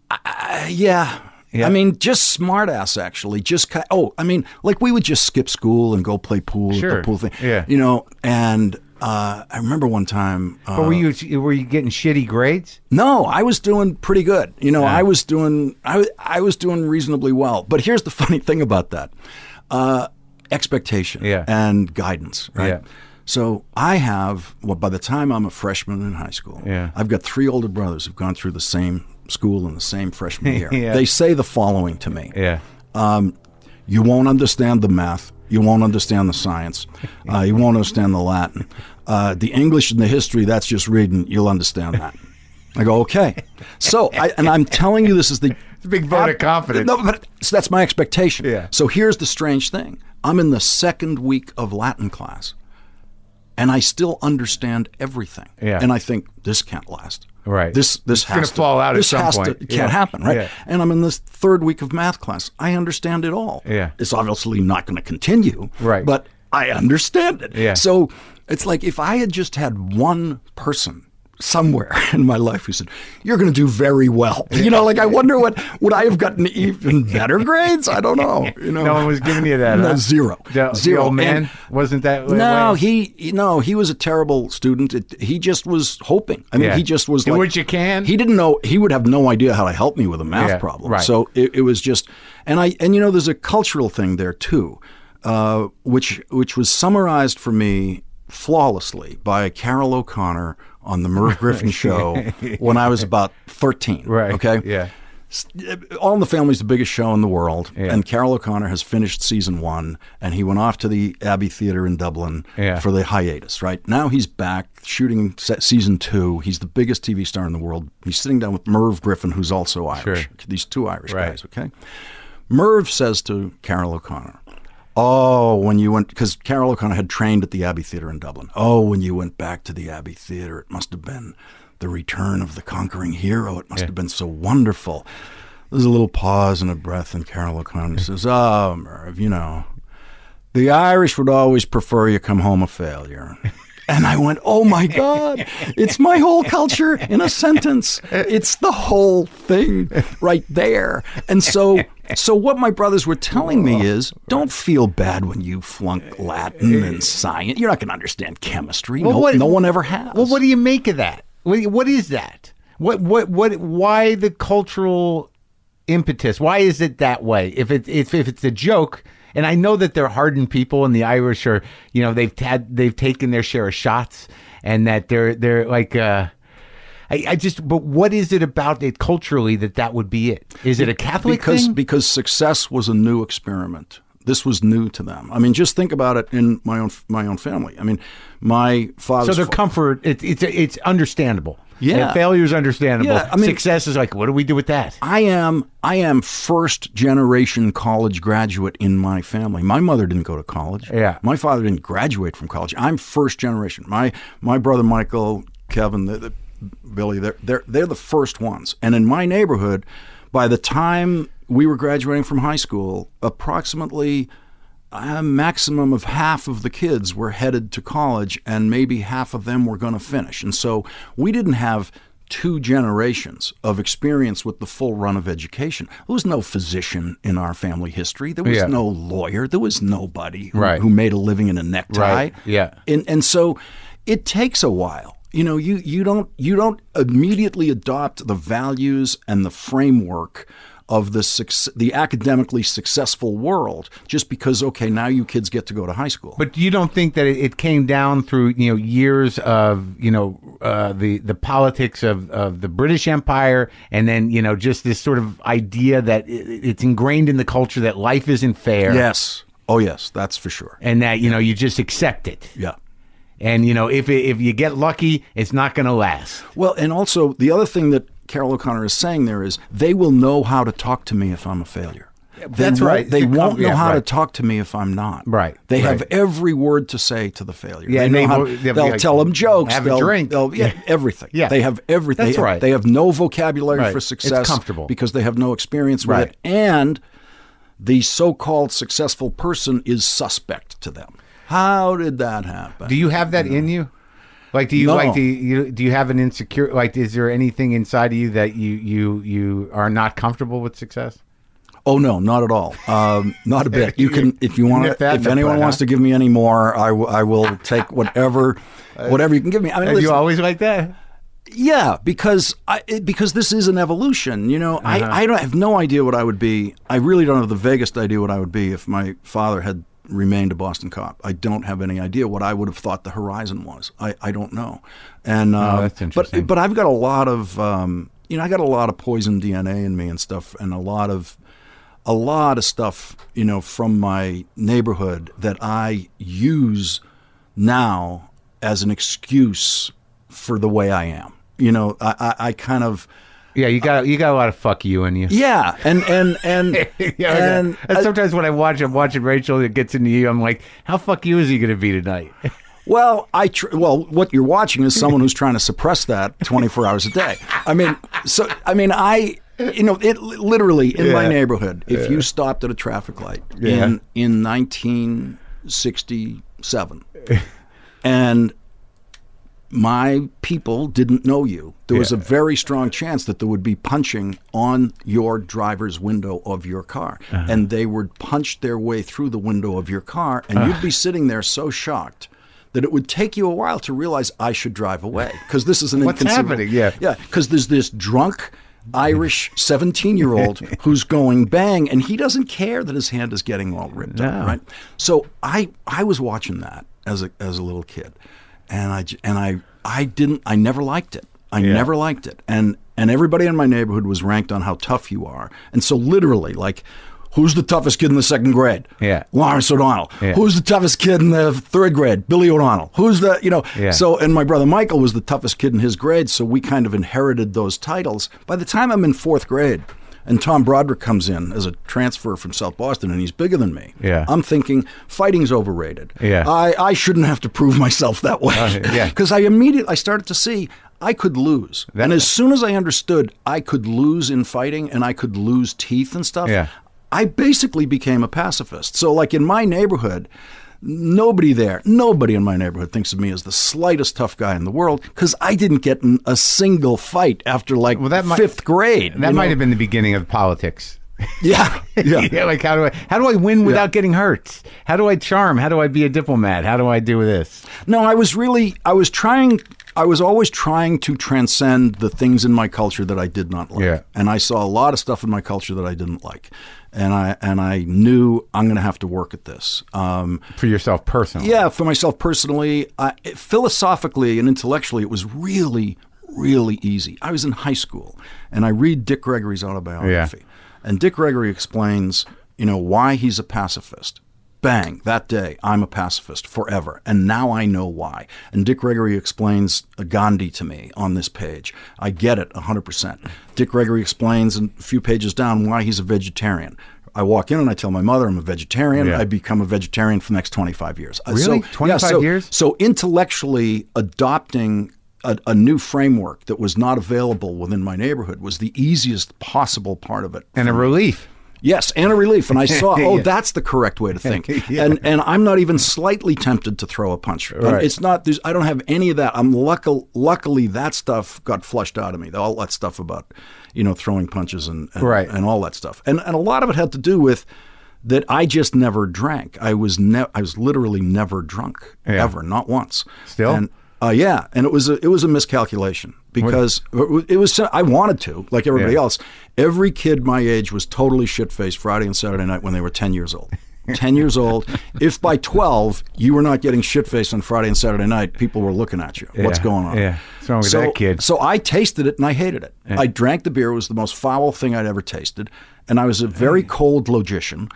Uh, yeah. yeah. I mean, just smart ass, actually. Just kind of, oh, I mean, like we would just skip school and go play pool sure. at the pool thing. Yeah. You know, and uh, I remember one time. Uh, but were you were you getting shitty grades? No, I was doing pretty good. You know, yeah. I was doing I, I was doing reasonably well. But here's the funny thing about that. Uh, expectation yeah. and guidance, right? Yeah. So I have, well, by the time I'm a freshman in high school, yeah. I've got three older brothers who've gone through the same school in the same freshman year. yeah. They say the following to me. Yeah. Um, you won't understand the math. you won't understand the science. Uh, you won't understand the Latin. Uh, the English and the history, that's just reading. You'll understand that. I go, okay. So, I, and I'm telling you, this is the... It's a big vote of confidence. No, but so that's my expectation. Yeah. So here's the strange thing. I'm in the second week of Latin class, and I still understand everything. Yeah. And I think, this can't last. Right. This this it's has to fall out at some point. It can't yeah. happen, right? Yeah. And I'm in this third week of math class. I understand it all. Yeah. It's obviously not going to continue. Right. But I understand it. Yeah. So it's like, if I had just had one person somewhere in my life who said, you're going to do very well. Yeah. You know, like, I wonder what, would I have gotten even better grades? I don't know. You know, no one was giving you that. No, huh? Zero. The, zero. The old man and, wasn't that? No, way? he, no, he was a terrible student. It, he just was hoping. I mean, yeah. he just was do like. Do what you can. He didn't know, he would have no idea how to help me with a math yeah, problem. Right. So it, it was just, and I, and you know, there's a cultural thing there too, uh, which, which was summarized for me flawlessly by Carol O'Connor on the Merv Griffin show when I was about thirteen. Right. Okay. Yeah. All in the Family is the biggest show in the world. Yeah. And Carol O'Connor has finished season one, and he went off to the Abbey Theatre in Dublin yeah. for the hiatus, right? Now he's back shooting season two. He's the biggest T V star in the world. He's sitting down with Merv Griffin, who's also Irish. Sure. These two Irish right. guys, okay? Merv says to Carol O'Connor, oh, when you went, because Carol O'Connor had trained at the Abbey Theatre in Dublin. Oh, when you went back to the Abbey Theatre, it must have been the return of the conquering hero. It must yeah. have been so wonderful. There's a little pause and a breath, and Carol O'Connor says, oh, Merv, you know, the Irish would always prefer you come home a failure. And I went, oh, my God, it's my whole culture in a sentence. It's the whole thing right there. And so so what my brothers were telling me is, don't feel bad when you flunk Latin and science. You're not going to understand chemistry. Well, no, what, no one ever has. Well, what do you make of that? What is that? What what what? Why the cultural impetus? Why is it that way? If it, if, if it's a joke... And I know that they're hardened people, and the Irish are, you know, they've had, they've taken their share of shots, and that they're, they're like, uh, I, I just, but what is it about it culturally that that would be it? Is it a Catholic because, thing? Because success was a new experiment. This was new to them. I mean, just think about it in my own, my own family. I mean, my father's... So their fa- comfort, it, it's, it's understandable. Yeah. And failure's understandable. Yeah, I mean, success is like, what do we do with that? I am I am first generation college graduate in my family. My mother didn't go to college. Yeah. My father didn't graduate from college. I'm first generation. My my brother Michael, Kevin, the, the, Billy, they're, they're they're the first ones. And in my neighborhood, by the time we were graduating from high school, approximately a maximum of half of the kids were headed to college, and maybe half of them were going to finish. And so we didn't have two generations of experience with the full run of education. There was no physician in our family history. There was yeah. no lawyer. There was nobody who, right. who made a living in a necktie. Right. Yeah. And and so it takes a while. You know, you you don't you don't immediately adopt the values and the framework of the suc- the academically successful world just because, okay, now you kids get to go to high school. But you don't think that it came down through, you know, years of, you know, uh, the, the politics of, of the British Empire, and then, you know, just this sort of idea that it's ingrained in the culture that life isn't fair. Yes. Oh, yes, that's for sure. And that, you know, you just accept it. Yeah. And, you know, if it, if you get lucky, it's not going to last. Well, and also the other thing that Carol O'Connor is saying there is, they will know how to talk to me if I'm a failure. That's right. They won't know how to talk to me if I'm not. Right. They have every word to say to the failure. Yeah, they know how, they'll tell them jokes. Have a drink. Yeah, everything. Yeah. They have everything. That's right. They have no vocabulary for success. It's comfortable. Because they have no experience with it. And the so-called successful person is suspect to them. How did that happen? Do you have that in you? Like, do you no. like do you do you have an insecure, like, is there anything inside of you that you you you are not comfortable with success? Oh, no, not at all. Um, not a bit. You can, if you want to, if anyone plan, wants huh? to give me any more, I, w- I will take whatever whatever you can give me. I mean, listen, you always like that? Yeah, because I, because this is an evolution, you know. Uh-huh. I I don't I have no idea what I would be. I really don't have the vaguest idea what I would be if my father had remained a Boston cop. I don't have any idea what I would have thought the horizon was. I, I don't know. And uh, oh, that's interesting. But but I've got a lot of um, you know I got a lot of poison D N A in me and stuff, and a lot of a lot of stuff, you know, from my neighborhood that I use now as an excuse for the way I am. You know, I, I, I kind of... Yeah, you got uh, you got a lot of fuck you in you. Yeah, and and and, yeah, and, and I, sometimes when I watch, I'm watching Rachel, it gets into you. I'm like, how fuck you is he going to be tonight? Well, I tr- well, what you're watching is someone who's trying to suppress that twenty-four hours a day. I mean, so I mean, I you know, it literally in yeah. my neighborhood, if yeah. you stopped at a traffic light yeah. in in nineteen sixty-seven, and my people didn't know you, there yeah. was a very strong chance that there would be punching on your driver's window of your car. Uh-huh. And they would punch their way through the window of your car, and uh. you'd be sitting there so shocked that it would take you a while to realize I should drive away, because this is an What's inconceivable. Happening? Yeah. Yeah, because there's this drunk Irish seventeen-year-old who's going bang, and he doesn't care that his hand is getting all ripped no. up, right? So I I was watching that as a as a little kid. And I and I I didn't I never liked it. I yeah. never liked it. And and everybody in my neighborhood was ranked on how tough you are. And so literally, like, who's the toughest kid in the second grade? Yeah, Lawrence O'Donnell. Yeah. Who's the toughest kid in the third grade? Billy O'Donnell. Who's the you know? Yeah. So and my brother Michael was the toughest kid in his grade. So we kind of inherited those titles. By the time I'm in fourth grade, and Tom Broderick comes in as a transfer from South Boston, and he's bigger than me. Yeah. I'm thinking, fighting's overrated. Yeah. I, I shouldn't have to prove myself that way. Uh, yeah. Because I immediately I started to see I could lose. That and is. As soon as I understood I could lose in fighting and I could lose teeth and stuff, yeah. I basically became a pacifist. So like in my neighborhood, nobody there, nobody in my neighborhood thinks of me as the slightest tough guy in the world, because I didn't get in a single fight after like well, that might, fifth grade. That might know? Have been the beginning of politics. Yeah, yeah. yeah. Like how do I how do I win without yeah. getting hurt? How do I charm? How do I be a diplomat? How do I do this? No, I was really I was trying. I was always trying to transcend the things in my culture that I did not like. Yeah. And I saw a lot of stuff in my culture that I didn't like. And I and I knew I'm going to have to work at this. Um, for yourself personally? Yeah, for myself personally. I, it, philosophically and intellectually, it was really, really easy. I was in high school, and I read Dick Gregory's autobiography. Yeah. And Dick Gregory explains, you know, why he's a pacifist. Bang, that day, I'm a pacifist forever. And now I know why. And Dick Gregory explains Gandhi to me on this page. I get it one hundred percent. Dick Gregory explains a few pages down why he's a vegetarian. I walk in and I tell my mother I'm a vegetarian. Yeah. I become a vegetarian for the next twenty-five years. Really? So, twenty-five yeah, so, years? So intellectually adopting A, a new framework that was not available within my neighborhood was the easiest possible part of it. And a relief. Yes, and a relief. And I saw, oh, yeah. that's the correct way to think. yeah. And and I'm not even slightly tempted to throw a punch. Right. It's not, there's, I don't have any of that. I'm luckily, luckily that stuff got flushed out of me. All that stuff about, you know, throwing punches and, and, right. and all that stuff. And and a lot of it had to do with that I just never drank. I was ne- I was literally never drunk, yeah. ever, not once. Still? And, Uh, yeah, and it was a, it was a miscalculation because it was I wanted to, like everybody yeah. else. Every kid my age was totally shit-faced Friday and Saturday night when they were ten years old. ten years old. If by twelve you were not getting shit-faced on Friday and Saturday night, people were looking at you. Yeah, what's going on? Yeah, what's wrong with so, that kid? So I tasted it and I hated it. Yeah. I drank the beer. It was the most foul thing I'd ever tasted, and I was a very cold logician.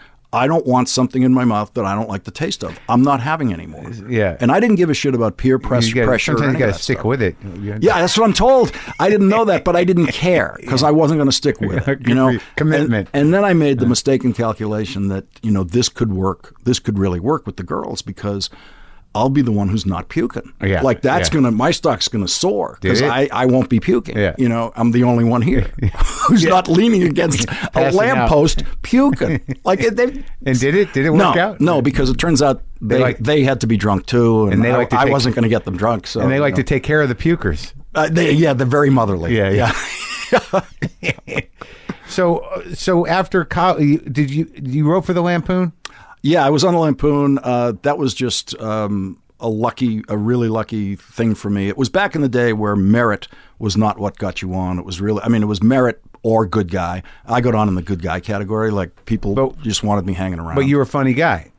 I don't want something in my mouth that I don't like the taste of. I'm not having anymore. Yeah. And I didn't give a shit about peer press, you gotta, pressure. Sometimes you got to stick stuff. With it. Yeah, that's what I'm told. I didn't know that, but I didn't care because I wasn't going to stick with it. You know, commitment. And, and then I made the mistaken calculation that, you know, this could work. This could really work with the girls because I'll be the one who's not puking. Yeah. Like that's yeah. going to, my stock's going to soar because I, I won't be puking. Yeah. You know, I'm the only one here who's yeah. not leaning against a lamppost puking. Like they, and did it? Did it work no, out? No, because it turns out they they, like, they had to be drunk too. And, and they I, like to take, I wasn't going to get them drunk. So, and they like you know. To take care of the pukers. Uh, they, yeah, they're very motherly. Yeah, yeah. yeah. so, so after college, did you, you wrote for the Lampoon? Yeah, I was on the Lampoon. Uh, that was just um, a lucky, a really lucky thing for me. It was back in the day where merit was not what got you on. It was really, I mean, it was merit or good guy. I got on in the good guy category. Like people but, just wanted me hanging around. But you were a funny guy.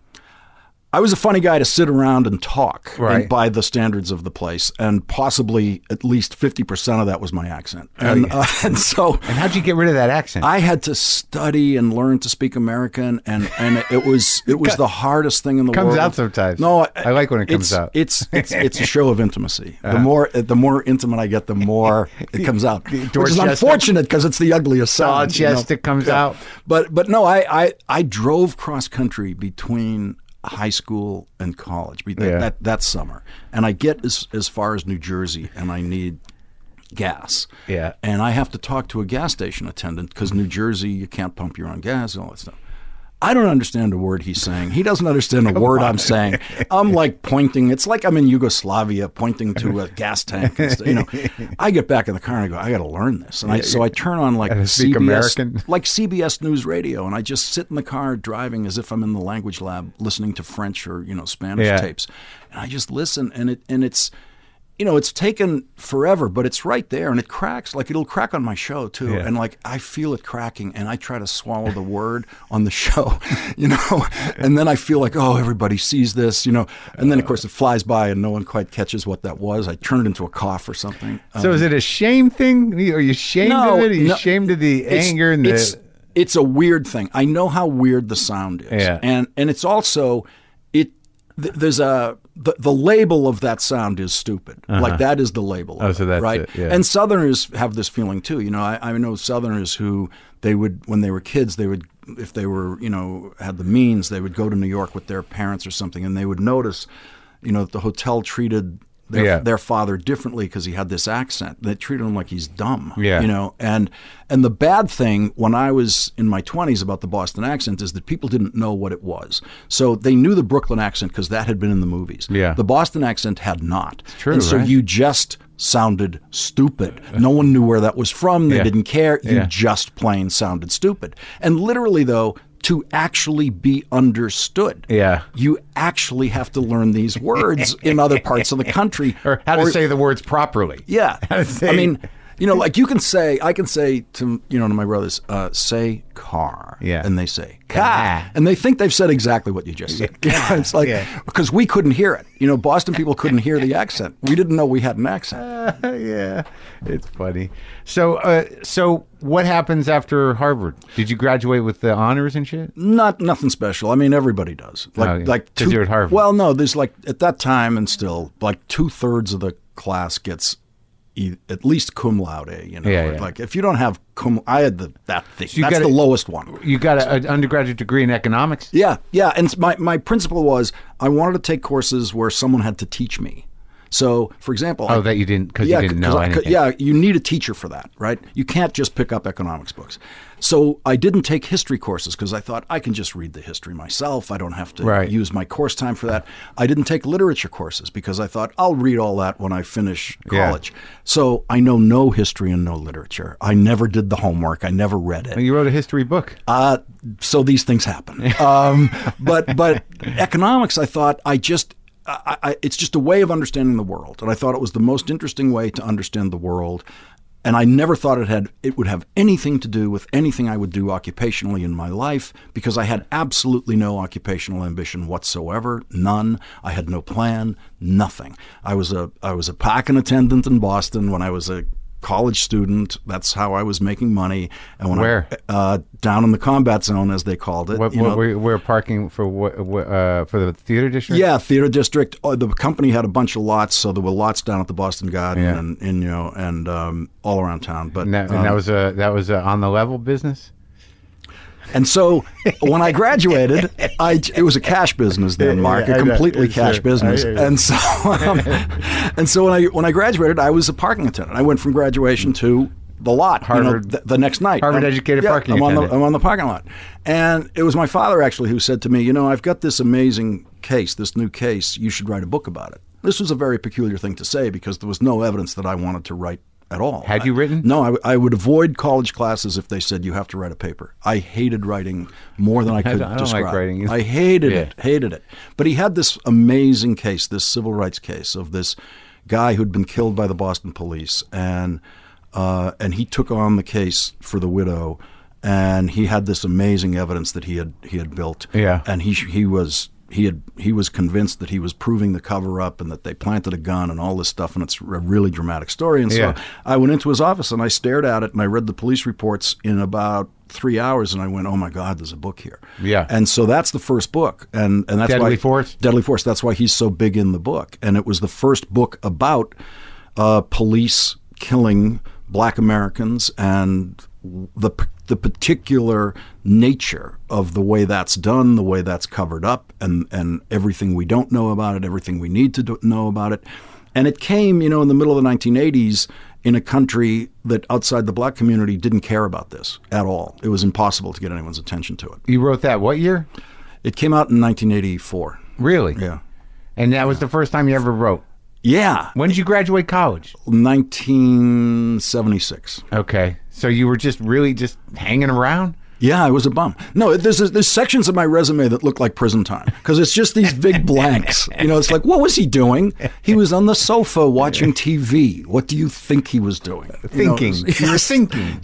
I was a funny guy to sit around and talk, right, and by the standards of the place, and possibly at least fifty percent of that was my accent. And, oh, yeah. uh, and so, and how'd you get rid of that accent? I had to study and learn to speak American, and, and it was it was the hardest thing in the comes world. Comes out sometimes. No, I like when it comes it's, out. It's it's it's a show of intimacy. Uh-huh. The more the more intimate I get, the more it comes out. Which is unfortunate because it's the ugliest sound. Dorchester, you know, comes yeah. out. But but no, I I, I drove cross country between high school and college that, yeah. that that summer, and I get as as far as New Jersey, and I need gas, yeah and I have to talk to a gas station attendant because New Jersey, you can't pump your own gas and all that stuff. I don't understand a word he's saying. He doesn't understand a word on. I'm saying. I'm like pointing. It's like I'm in Yugoslavia pointing to a gas tank. And st- you know, I get back in the car and I go, I got to learn this. And I, so I turn on like C B S, like C B S News Radio, and I just sit in the car driving as if I'm in the language lab listening to French or you know Spanish yeah. tapes, and I just listen. And it and it's, you know, it's taken forever, but it's right there, and it cracks. Like it'll crack on my show too, yeah. and like I feel it cracking, and I try to swallow the word on the show, you know. And then I feel like, oh, everybody sees this, you know. And then of course it flies by, and no one quite catches what that was. I turned into a cough or something. Um, so is it a shame thing? Are you ashamed no, of it? Are you no, ashamed of the anger and it's, the? It's a weird thing. I know how weird the sound is, yeah. and and it's also it. Th- there's a. The, the label of that sound is stupid. Uh-huh. Like that is the label. Oh, of so that's it, right? It, yeah. And Southerners have this feeling too. You know, I, I know Southerners who they would, when they were kids, they would, if they were, you know, had the means, they would go to New York with their parents or something, and they would notice, you know, that the hotel treated their, yeah. their father differently because he had this accent. They treated him like he's dumb. Yeah. You know, and and the bad thing when I was in my twenties about the Boston accent is that people didn't know what it was. So they knew the Brooklyn accent because that had been in the movies. Yeah. The Boston accent had not. It's true, and so right? you just sounded stupid. No one knew where that was from. They yeah. didn't care. You yeah. just plain sounded stupid. And literally though, to actually be understood, yeah, you actually have to learn these words in other parts of the country, or how to or, say the words properly. Yeah, how to say. I mean, you know, like you can say, I can say to you know to my brothers, uh, say car, yeah, and they say car, and they think they've said exactly what you just said. Yeah. It's like because yeah. we couldn't hear it. You know, Boston people couldn't hear the accent. We didn't know we had an accent. Uh, yeah, it's funny. So, uh, so. What happens after Harvard? Did you graduate with the honors and shit? Not nothing special. I mean, everybody does. Like, oh, yeah. like two, you're at Harvard. Well, no, there's like at that time and still, like two thirds of the class gets e- at least cum laude. You know, yeah, yeah. like if you don't have cum, I had the that thing. So that's got the a, lowest one. You got so, an undergraduate degree in economics. Yeah, yeah. And my my principle was I wanted to take courses where someone had to teach me. So, for example... Oh, I, that you didn't, because yeah, you didn't know anything. Yeah, you need a teacher for that, right? You can't just pick up economics books. So I didn't take history courses because I thought, I can just read the history myself. I don't have to right. use my course time for that. I didn't take literature courses because I thought, I'll read all that when I finish college. Yeah. So I know no history and no literature. I never did the homework. I never read it. And you wrote a history book. Uh, so these things happen. um, but but economics, I thought, I just... I, I, it's just a way of understanding the world, and I thought it was the most interesting way to understand the world, and I never thought it had it would have anything to do with anything I would do occupationally in my life, because I had absolutely no occupational ambition whatsoever, none. I had no plan, nothing. I was a I was a packing attendant in Boston when I was a college student. That's how I was making money. And when where I, uh, down in the combat zone, as they called it. What, you what know, were you, we're parking for what, uh, for the theater district. Yeah, theater district. Oh, the company had a bunch of lots, so there were lots down at the Boston Garden yeah. and, and you know and um, all around town. But and that, um, and that was a that was a on the level business. And so when I graduated, I, it was a cash business then, Mark, yeah, a completely cash sure. business. And so um, and so when I when I graduated, I was a parking attendant. I went from graduation to the lot, Harvard, you know, th- the next night. Harvard-educated yeah, parking I'm attendant. On the, I'm on the parking lot. And it was my father, actually, who said to me, you know, I've got this amazing case, this new case. You should write a book about it. This was a very peculiar thing to say because there was no evidence that I wanted to write at all. Had you written? I, no, I, I would avoid college classes if they said you have to write a paper. I hated writing more than I could I don't, I don't describe. Like writing. I hated yeah. it, hated it. But he had this amazing case, this civil rights case of this guy who'd been killed by the Boston police, and uh, and he took on the case for the widow, and he had this amazing evidence that he had he had built. Yeah, and he he was. he had he was convinced that he was proving the cover-up and that they planted a gun and all this stuff, and it's a really dramatic story. And yeah. so I went into his office, and I stared at it, and I read the police reports in about three hours, and I went, oh, my God, there's a book here. Yeah. And so that's the first book. and and that's Deadly why, Force? Deadly Force. That's why he's so big in the book. And it was the first book about uh, police killing black Americans and the the particular nature of the way that's done, the way that's covered up, and, and everything we don't know about it, everything we need to do, know about it. And it came, you know, in the middle of the nineteen eighties in a country that outside the black community didn't care about this at all. It was impossible to get anyone's attention to it. You wrote that what year? It came out in nineteen eighty-four. Really? Yeah. And that was yeah. the first time you ever wrote? Yeah. When did you graduate college? nineteen seventy-six. Okay. So you were just really just hanging around? Yeah, I was a bum. No, there's there's sections of my resume that look like prison time because it's just these big blanks. You know, it's like, what was he doing? He was on the sofa watching T V. What do you think he was doing? Thinking. You know, you were thinking.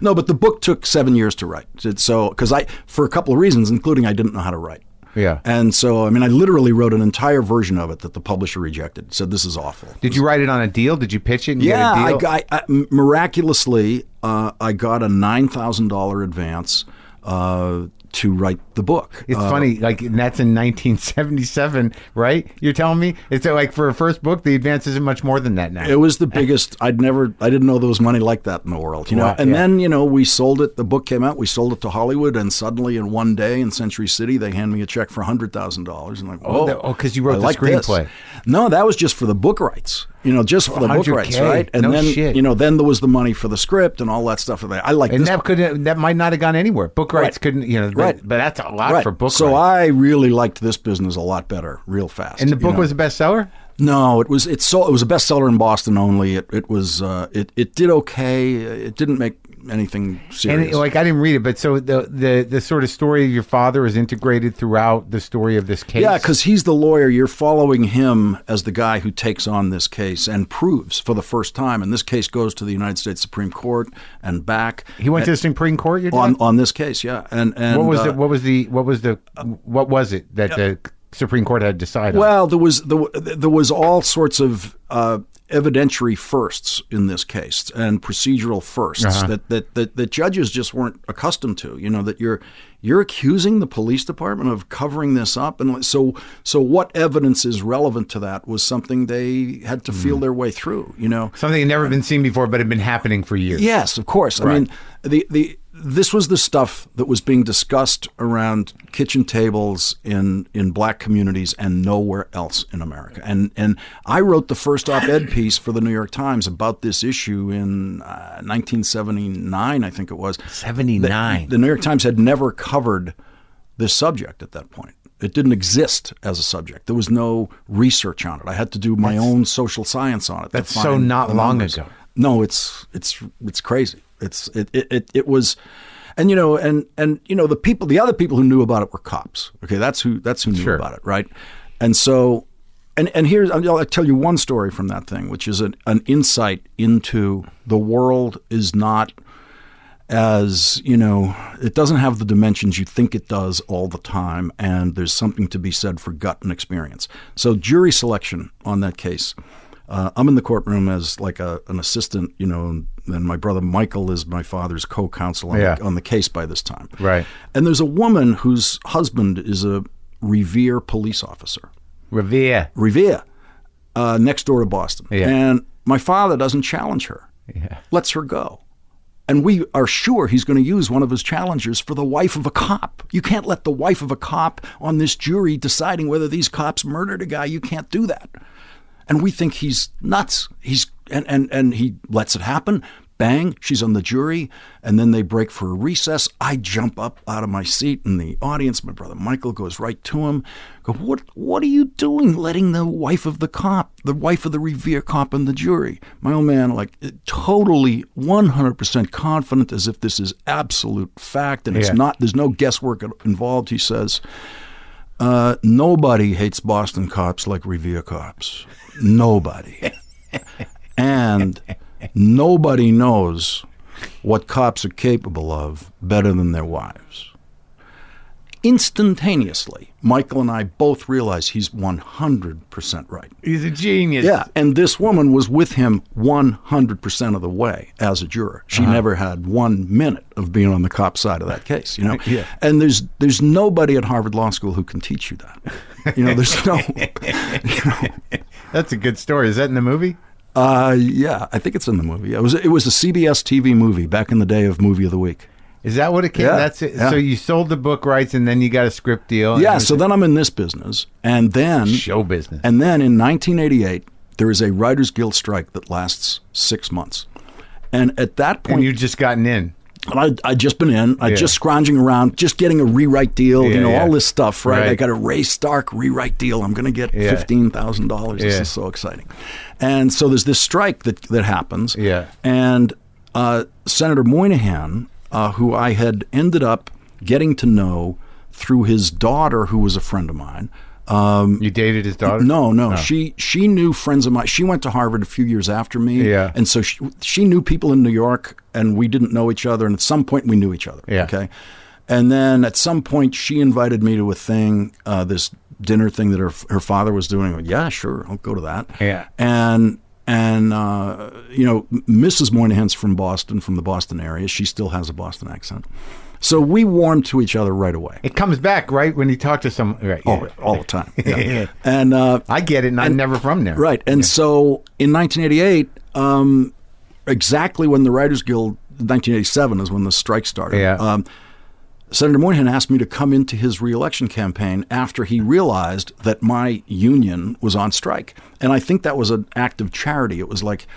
No, but the book took seven years to write. So, because I, for a couple of reasons, including I didn't know how to write. Yeah. And so, I mean, I literally wrote an entire version of it that the publisher rejected. Said, this is awful. Did you write it on a deal? Did you pitch it and yeah, get a deal? Yeah, I, I, miraculously, uh, I got a nine thousand dollars advance uh, to write the book. It's uh, funny, like, and that's in nineteen seventy-seven, right? You're telling me? It's like for a first book, the advance isn't much more than that now. It was the biggest. I'd never, I didn't know there was money like that in the world, you know? Wow, and yeah. then, you know, we sold it. The book came out. We sold it to Hollywood. And suddenly in one day in Century City, they hand me a check for one hundred thousand dollars. And like, oh, oh, because you wrote I the like screenplay. This. No, that was just for the book rights. You know, just for the book rights, right? And no then, shit. You know, then there was the money for the script and all that stuff. I like and this. that could that might not have gone anywhere. Book rights right. couldn't, you know, right. but, but that's a lot right. for book so rights. So I really liked this business a lot better, real fast. And the book you know? was a bestseller? No, it was it so it was a bestseller in Boston only. It it was uh, it it did okay. It didn't make anything serious. And it, like I didn't read it, but so the, the the sort of story of your father is integrated throughout the story of this case. Yeah, because he's the lawyer. You're following him as the guy who takes on this case and proves for the first time. And this case goes to the United States Supreme Court and back. He went at, to the Supreme Court. You're on on this case, yeah. And and what was uh, the what was the what was the what was it that uh, the Supreme Court had decided on? Well, there was there, there was all sorts of uh, evidentiary firsts in this case and procedural firsts uh-huh. that, that that that judges just weren't accustomed to. You know, that you're you're accusing the police department of covering this up, and so so what evidence is relevant to that was something they had to mm. feel their way through. You know, something had never been seen before, but had been happening for years. Yes, of course. Right. I mean, the the. This was the stuff that was being discussed around kitchen tables in, in black communities and nowhere else in America. And and I wrote the first op-ed piece for the New York Times about this issue in uh, nineteen seventy-nine, I think it was. seventy-nine. The, the New York Times had never covered this subject at that point. It didn't exist as a subject. There was no research on it. I had to do my that's, own social science on it. That's so not long ago. No, it's it's it's crazy. It's it, it it it was, and you know, and and you know, the people, the other people who knew about it were cops. Okay, that's who that's who knew sure. about it, right? And so, and and here's I'll tell you one story from that thing, which is an, an insight into the world is not as you know, it doesn't have the dimensions you think it does all the time, and there's something to be said for gut and experience. So jury selection on that case. Uh, I'm in the courtroom as like a, an assistant, you know, and, and my brother Michael is my father's co-counsel on, yeah. the, on the case by this time. Right. And there's a woman whose husband is a Revere police officer. Revere. Revere. Uh, next door to Boston. Yeah. And my father doesn't challenge her. Yeah. Lets her go. And we are sure he's going to use one of his challengers for the wife of a cop. You can't let the wife of a cop on this jury deciding whether these cops murdered a guy. You can't do that. And we think he's nuts. He's and, and, and he lets it happen. Bang, she's on the jury. And then they break for a recess. I jump up out of my seat in the audience. My brother Michael goes right to him. Go, what what are you doing letting the wife of the cop, the wife of the Revere cop in the jury? My old man, like totally one hundred percent confident as if this is absolute fact. And yeah. it's not, there's no guesswork involved, he says. Uh, nobody hates Boston cops like Revere cops. Nobody. And nobody knows what cops are capable of better than their wives. Instantaneously, Michael and I both realized he's one hundred percent right. He's a genius. Yeah, and this woman was with him one hundred percent of the way as a juror. She uh-huh. never had one minute of being on the cop side of that case, you know? Yeah. And there's there's nobody at Harvard Law School who can teach you that. You know, there's no... You know. That's a good story. Is that in the movie? Uh, yeah, I think it's in the movie. It was, it was a C B S T V movie back in the day of Movie of the Week. Is that what it came? Yeah, that's it. Yeah. So you sold the book rights, and then you got a script deal. Yeah. So then I'm in this business, and then show business, and then in nineteen eighty-eight there is a Writers Guild strike that lasts six months, and at that point, and you'd just gotten in. I I just been in. I yeah. just scrounging around, just getting a rewrite deal. Yeah, you know, yeah. all this stuff, right? right? I got a Ray Stark rewrite deal. I'm going to get yeah. fifteen thousand yeah. dollars. This is so exciting. And so there's this strike that that happens. Yeah. And uh, Senator Moynihan. Uh, who I had ended up getting to know through his daughter, who was a friend of mine. Um, you dated his daughter? No, no. Oh. She she knew friends of mine. She went to Harvard a few years after me. Yeah. And so she, she knew people in New York, and we didn't know each other. And at some point, we knew each other. Yeah. Okay. And then at some point, she invited me to a thing, uh, this dinner thing that her her father was doing. I went, yeah, sure. I'll go to that. Yeah. And... And, uh, you know, Missus Moynihan's from Boston, from the Boston area. She still has a Boston accent. So we warmed to each other right away. It comes back, right, when you talk to someone. Right, yeah. all, all the time. Yeah. and uh, I get it, and, and I'm never from there. Right. And yeah. so in nineteen eighty-eight, um, exactly when the Writers Guild, nineteen eighty-seven is when the strike started. Yeah. Um, Senator Moynihan asked me to come into his re-election campaign after he realized that my union was on strike. And I think that was an act of charity. It was like,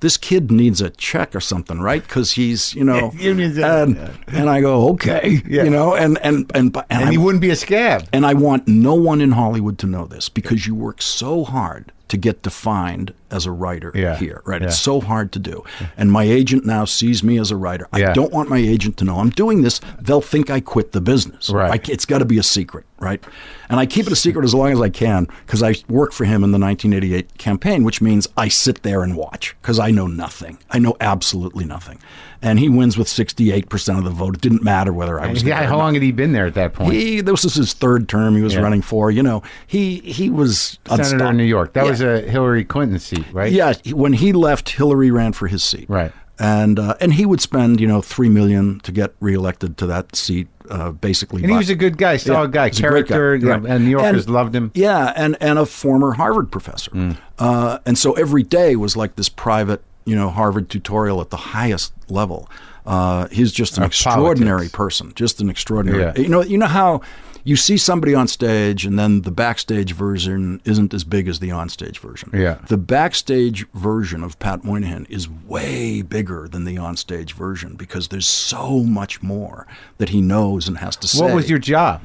this kid needs a check or something, right? Because he's, you know, and, and I go, okay, yeah. you know, and and and, and, and I, he wouldn't be a scab. And I want no one in Hollywood to know this, because you work so hard to get defined as a writer yeah. here, right? Yeah. It's so hard to do. And my agent now sees me as a writer. I yeah. don't want my agent to know I'm doing this. They'll think I quit the business. Right. I, it's got to be a secret, right? And I keep it a secret as long as I can, because I work for him in the nineteen eighty-eight campaign, which means I sit there and watch, because I know nothing. I know absolutely nothing. And he wins with sixty-eight percent of the vote. It didn't matter whether I was yeah, there. How long had he been there at that point? He, this was his third term he was yeah. running for. You know, he, he was... Senator of New York. That yeah. was a Hillary Clinton seat, right? Yeah. When he left, Hillary ran for his seat. Right. And uh, and he would spend, you know, three million dollars to get reelected to that seat, uh, basically. And he was a good guy, solid yeah, guy, character, guy. Right. And New Yorkers and, loved him. Yeah, and, and a former Harvard professor. Mm. Uh, and so every day was like this private, you know, Harvard tutorial at the highest level. Uh, he's just an Our extraordinary politics. person, just an extraordinary. Yeah. You know, you know how you see somebody on stage, and then the backstage version isn't as big as the onstage version. Yeah. The backstage version of Pat Moynihan is way bigger than the onstage version, because there's so much more that he knows and has to say. What was your job?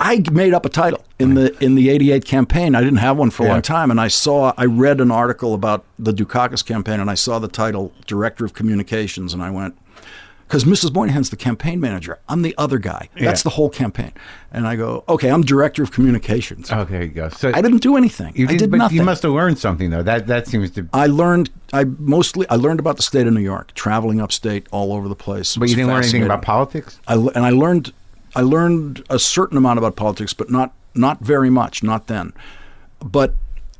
I made up a title in the in the eighty-eight campaign. I didn't have one for a yeah. long time, and I saw I read an article about the Dukakis campaign, and I saw the title Director of Communications, and I went, because Missus Moynihan's the campaign manager. I'm the other guy. That's yeah. the whole campaign. And I go, okay, I'm Director of Communications. Okay, there you go. So I didn't do anything. You did, I did but nothing. You must have learned something, though. That that seems to. I learned. I mostly I learned about the state of New York, traveling upstate all over the place. But you didn't learn anything about politics. I, and I learned. I learned a certain amount about politics, but not not very much, not then. But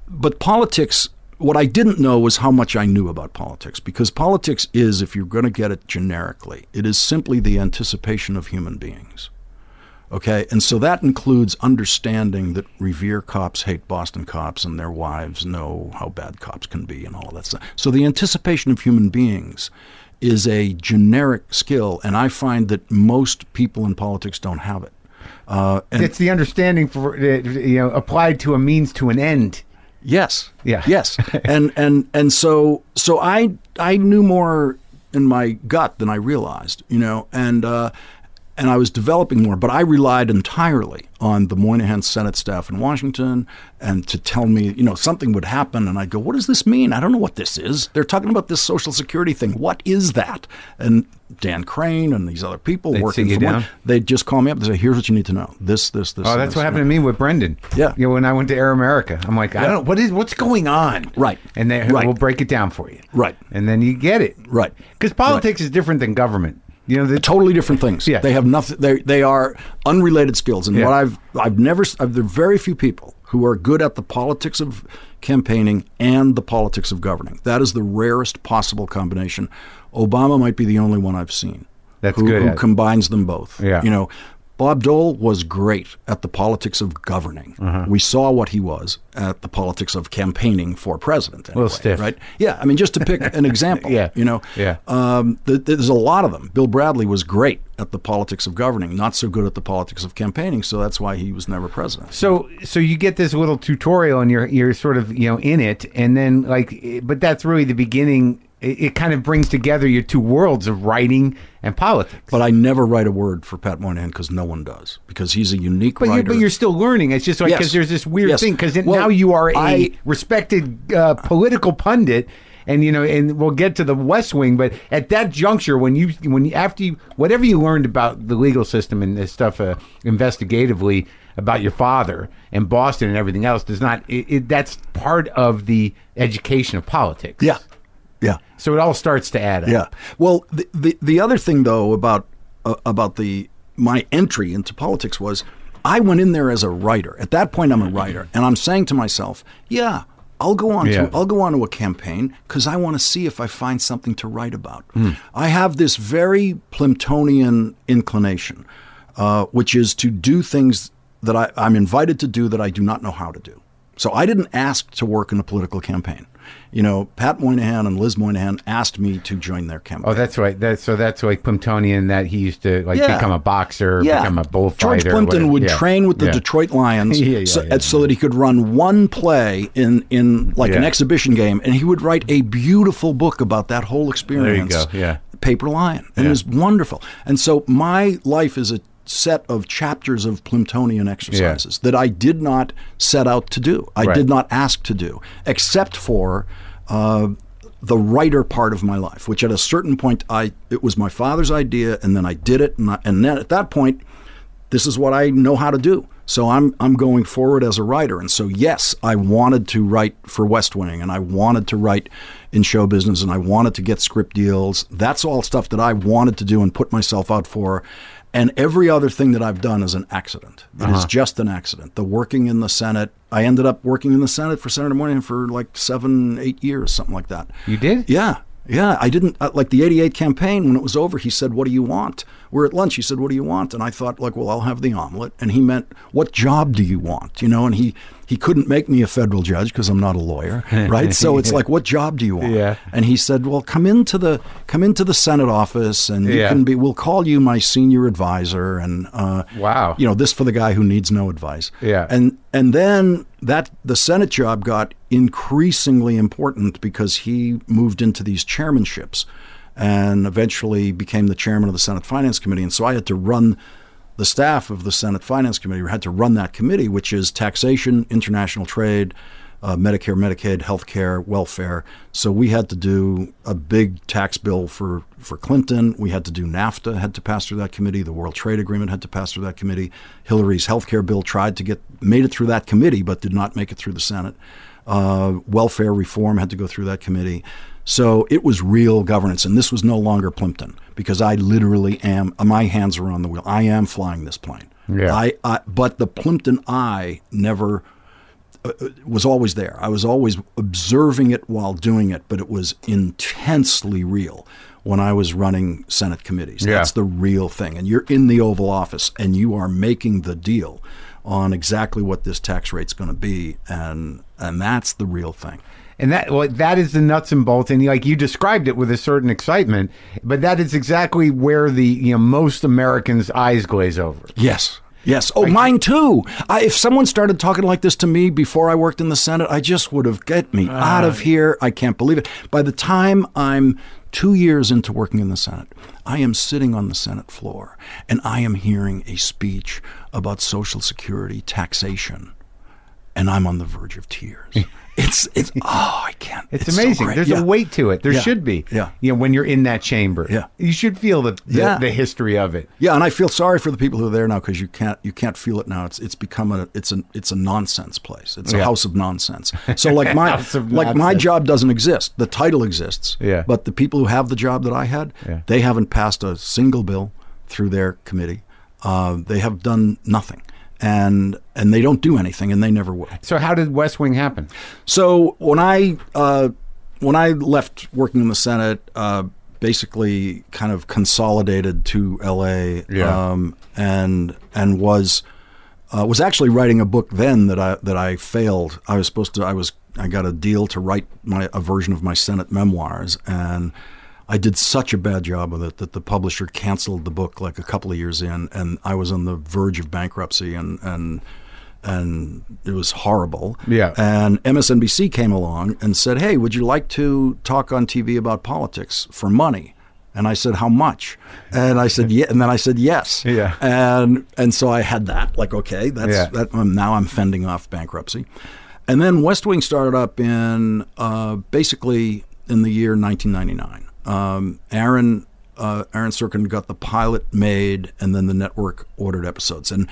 but politics, what I didn't know was how much I knew about politics, because politics is, if you're going to get it generically, it is simply the anticipation of human beings. Okay, and so that includes understanding that Revere cops hate Boston cops, and their wives know how bad cops can be, and all of that stuff. So the anticipation of human beings is a generic skill, and I find that most people in politics don't have it. Uh, and it's the understanding for you know applied to a means to an end. Yes. Yeah. Yes. and and and so so I I knew more in my gut than I realized, you know, and uh, and I was developing more, but I relied entirely on the Moynihan Senate staff in Washington, and to tell me, you know, something would happen, and I'd go, what does this mean? I don't know what this is. They're talking about this Social Security thing. What is that? And Dan Crane and these other people they'd working for one, they'd just call me up and say, here's what you need to know. This, this, this. Oh, that's this, what happened you know. to me with Brendan. Yeah. You know, when I went to Air America, I'm like, yeah. I don't know, what is, what's going on? Right. And they right. will break it down for you. Right. And then you get it. Right. Because politics right. is different than government. You know, they're totally different things. Yes. They have nothing. They they are unrelated skills. And yeah. what I've I've never I've, there are very few people who are good at the politics of campaigning and the politics of governing. That is the rarest possible combination. Obama might be the only one I've seen that's who, good who combines them both. Yeah. You know, Bob Dole was great at the politics of governing. Uh-huh. We saw what he was at the politics of campaigning for president. Anyway, a little stiff. Right? Yeah, I mean, just to pick an example. yeah. You know, yeah. Um, th- there's a lot of them. Bill Bradley was great at the politics of governing, not so good at the politics of campaigning, so that's why he was never president. So so you get this little tutorial, and you're, you're sort of, you know, in it, and then, like, but that's really the beginning. It kind of brings together your two worlds of writing and politics. But I never write a word for Pat Moynihan because no one does, because he's a unique but writer. You're, but you're still learning. It's just like, because yes. there's this weird yes. thing, because well, now you are a I, respected uh, political pundit, and you know, and we'll get to the West Wing. But at that juncture, when you, when you, after you, whatever you learned about the legal system and this stuff uh, investigatively about your father and Boston and everything else, does not. It, it, that's part of the education of politics. Yeah. Yeah. So it all starts to add up. Yeah. Well, the the, the other thing though about uh, about the my entry into politics was I went in there as a writer. At that point, I'm a writer, and I'm saying to myself, "Yeah, I'll go on yeah. to I'll go on to a campaign because I want to see if I find something to write about." Mm. I have this very Plimptonian inclination, uh, which is to do things that I, I'm invited to do that I do not know how to do. So I didn't ask to work in a political campaign. You know, Pat Moynihan and Liz Moynihan asked me to join their campaign. Oh, that's right. That's, so that's like Plimptonian, that he used to like yeah. become a boxer, yeah. become a bullfighter. George Plimpton would yeah. train with the yeah. Detroit Lions yeah, yeah, so, yeah, yeah, so yeah. that he could run one play in, in like yeah. an exhibition game, and he would write a beautiful book about that whole experience. There you go. Yeah. Paper Lion. And yeah. it was wonderful. And so my life is a set of chapters of Plimptonian exercises yeah. that I did not set out to do. I right. did not ask to do, except for uh, the writer part of my life, which at a certain point, I it was my father's idea, and then I did it, and, I, and then at that point, this is what I know how to do. So I'm I'm going forward as a writer. And so, yes, I wanted to write for West Wing, and I wanted to write in show business, and I wanted to get script deals. That's all stuff that I wanted to do and put myself out for. And every other thing that I've done is an accident. It uh-huh. is just an accident. The working in the Senate, I ended up working in the Senate for Senator Moynihan for like seven, eight years, something like that. You did? Yeah. Yeah. I didn't, like the eighty-eight campaign, when it was over, he said, "What do you want?" We're at lunch. He said, "What do you want?" And I thought, like, well, I'll have the omelet. And he meant, "What job do you want?" You know, and he, he couldn't make me a federal judge because I'm not a lawyer, right? So it's like, "What job do you want?" Yeah. And he said, "Well, come into the come into the Senate office, and you yeah. can be. We'll call you my senior advisor." And uh, wow, you know, this for the guy who needs no advice. Yeah. And and then that the Senate job got increasingly important because he moved into these chairmanships, and eventually became the chairman of the Senate Finance Committee. And so I had to run. The staff of the Senate Finance Committee had to run that committee, which is taxation, international trade, uh, Medicare, Medicaid, healthcare, welfare. So we had to do a big tax bill for, for Clinton. We had to do NAFTA, had to pass through that committee. The World Trade Agreement had to pass through that committee. Hillary's healthcare bill tried to get made it through that committee, but did not make it through the Senate. Uh, welfare reform had to go through that committee. So it was real governance, and this was no longer Plimpton, because I literally am, my hands are on the wheel. I am flying this plane. Yeah. I, I but the Plimpton I never uh, was always there. I was always observing it while doing it, but it was intensely real when I was running Senate committees. Yeah. That's the real thing. And you're in the Oval Office, and you are making the deal on exactly what this tax rate's going to be, and and that's the real thing. And that well, that is the nuts and bolts, and like you described it with a certain excitement, but that is exactly where the you know most Americans' eyes glaze over. Yes, yes. Oh, I, mine too. I, if someone started talking like this to me before I worked in the Senate, I just would have get me uh, out of here. I can't believe it. By the time I'm two years into working in the Senate, I am sitting on the Senate floor, and I am hearing a speech about Social Security taxation. and I'm on the verge of tears. It's, it's, oh, I can't. It's, it's amazing. So there's yeah. a weight to it. There yeah. should be. Yeah. You know, when you're in that chamber, yeah. you should feel the, the, yeah. the history of it. Yeah. And I feel sorry for the people who are there now, because you can't, you can't feel it now. It's, it's become a, it's an, it's a nonsense place. It's a yeah. house of nonsense. So like my, like my job doesn't exist. The title exists, yeah. but the people who have the job that I had, yeah. they haven't passed a single bill through their committee. Uh, they have done nothing. And and they don't do anything, and they never will. So how did West Wing happen? So when I uh, when I left working in the Senate, uh, basically kind of consolidated to L A, yeah. um, and and was uh, was actually writing a book then that I that I failed. I was supposed to. I was I got a deal to write my a version of my Senate memoirs, and I did such a bad job with it that the publisher canceled the book like a couple of years in, and I was on the verge of bankruptcy, and and and it was horrible. Yeah. And M S N B C came along and said, "Hey, would you like to talk on T V about politics for money?" And I said, "How much?" And I said, "Yeah." And then I said, "Yes." Yeah. And and so I had that. Like, okay, that's yeah. that. Um, now I'm fending off bankruptcy. And then West Wing started up in uh, basically in the year nineteen ninety-nine. Um, Aaron uh, Aaron Sorkin got the pilot made, and then the network ordered episodes. And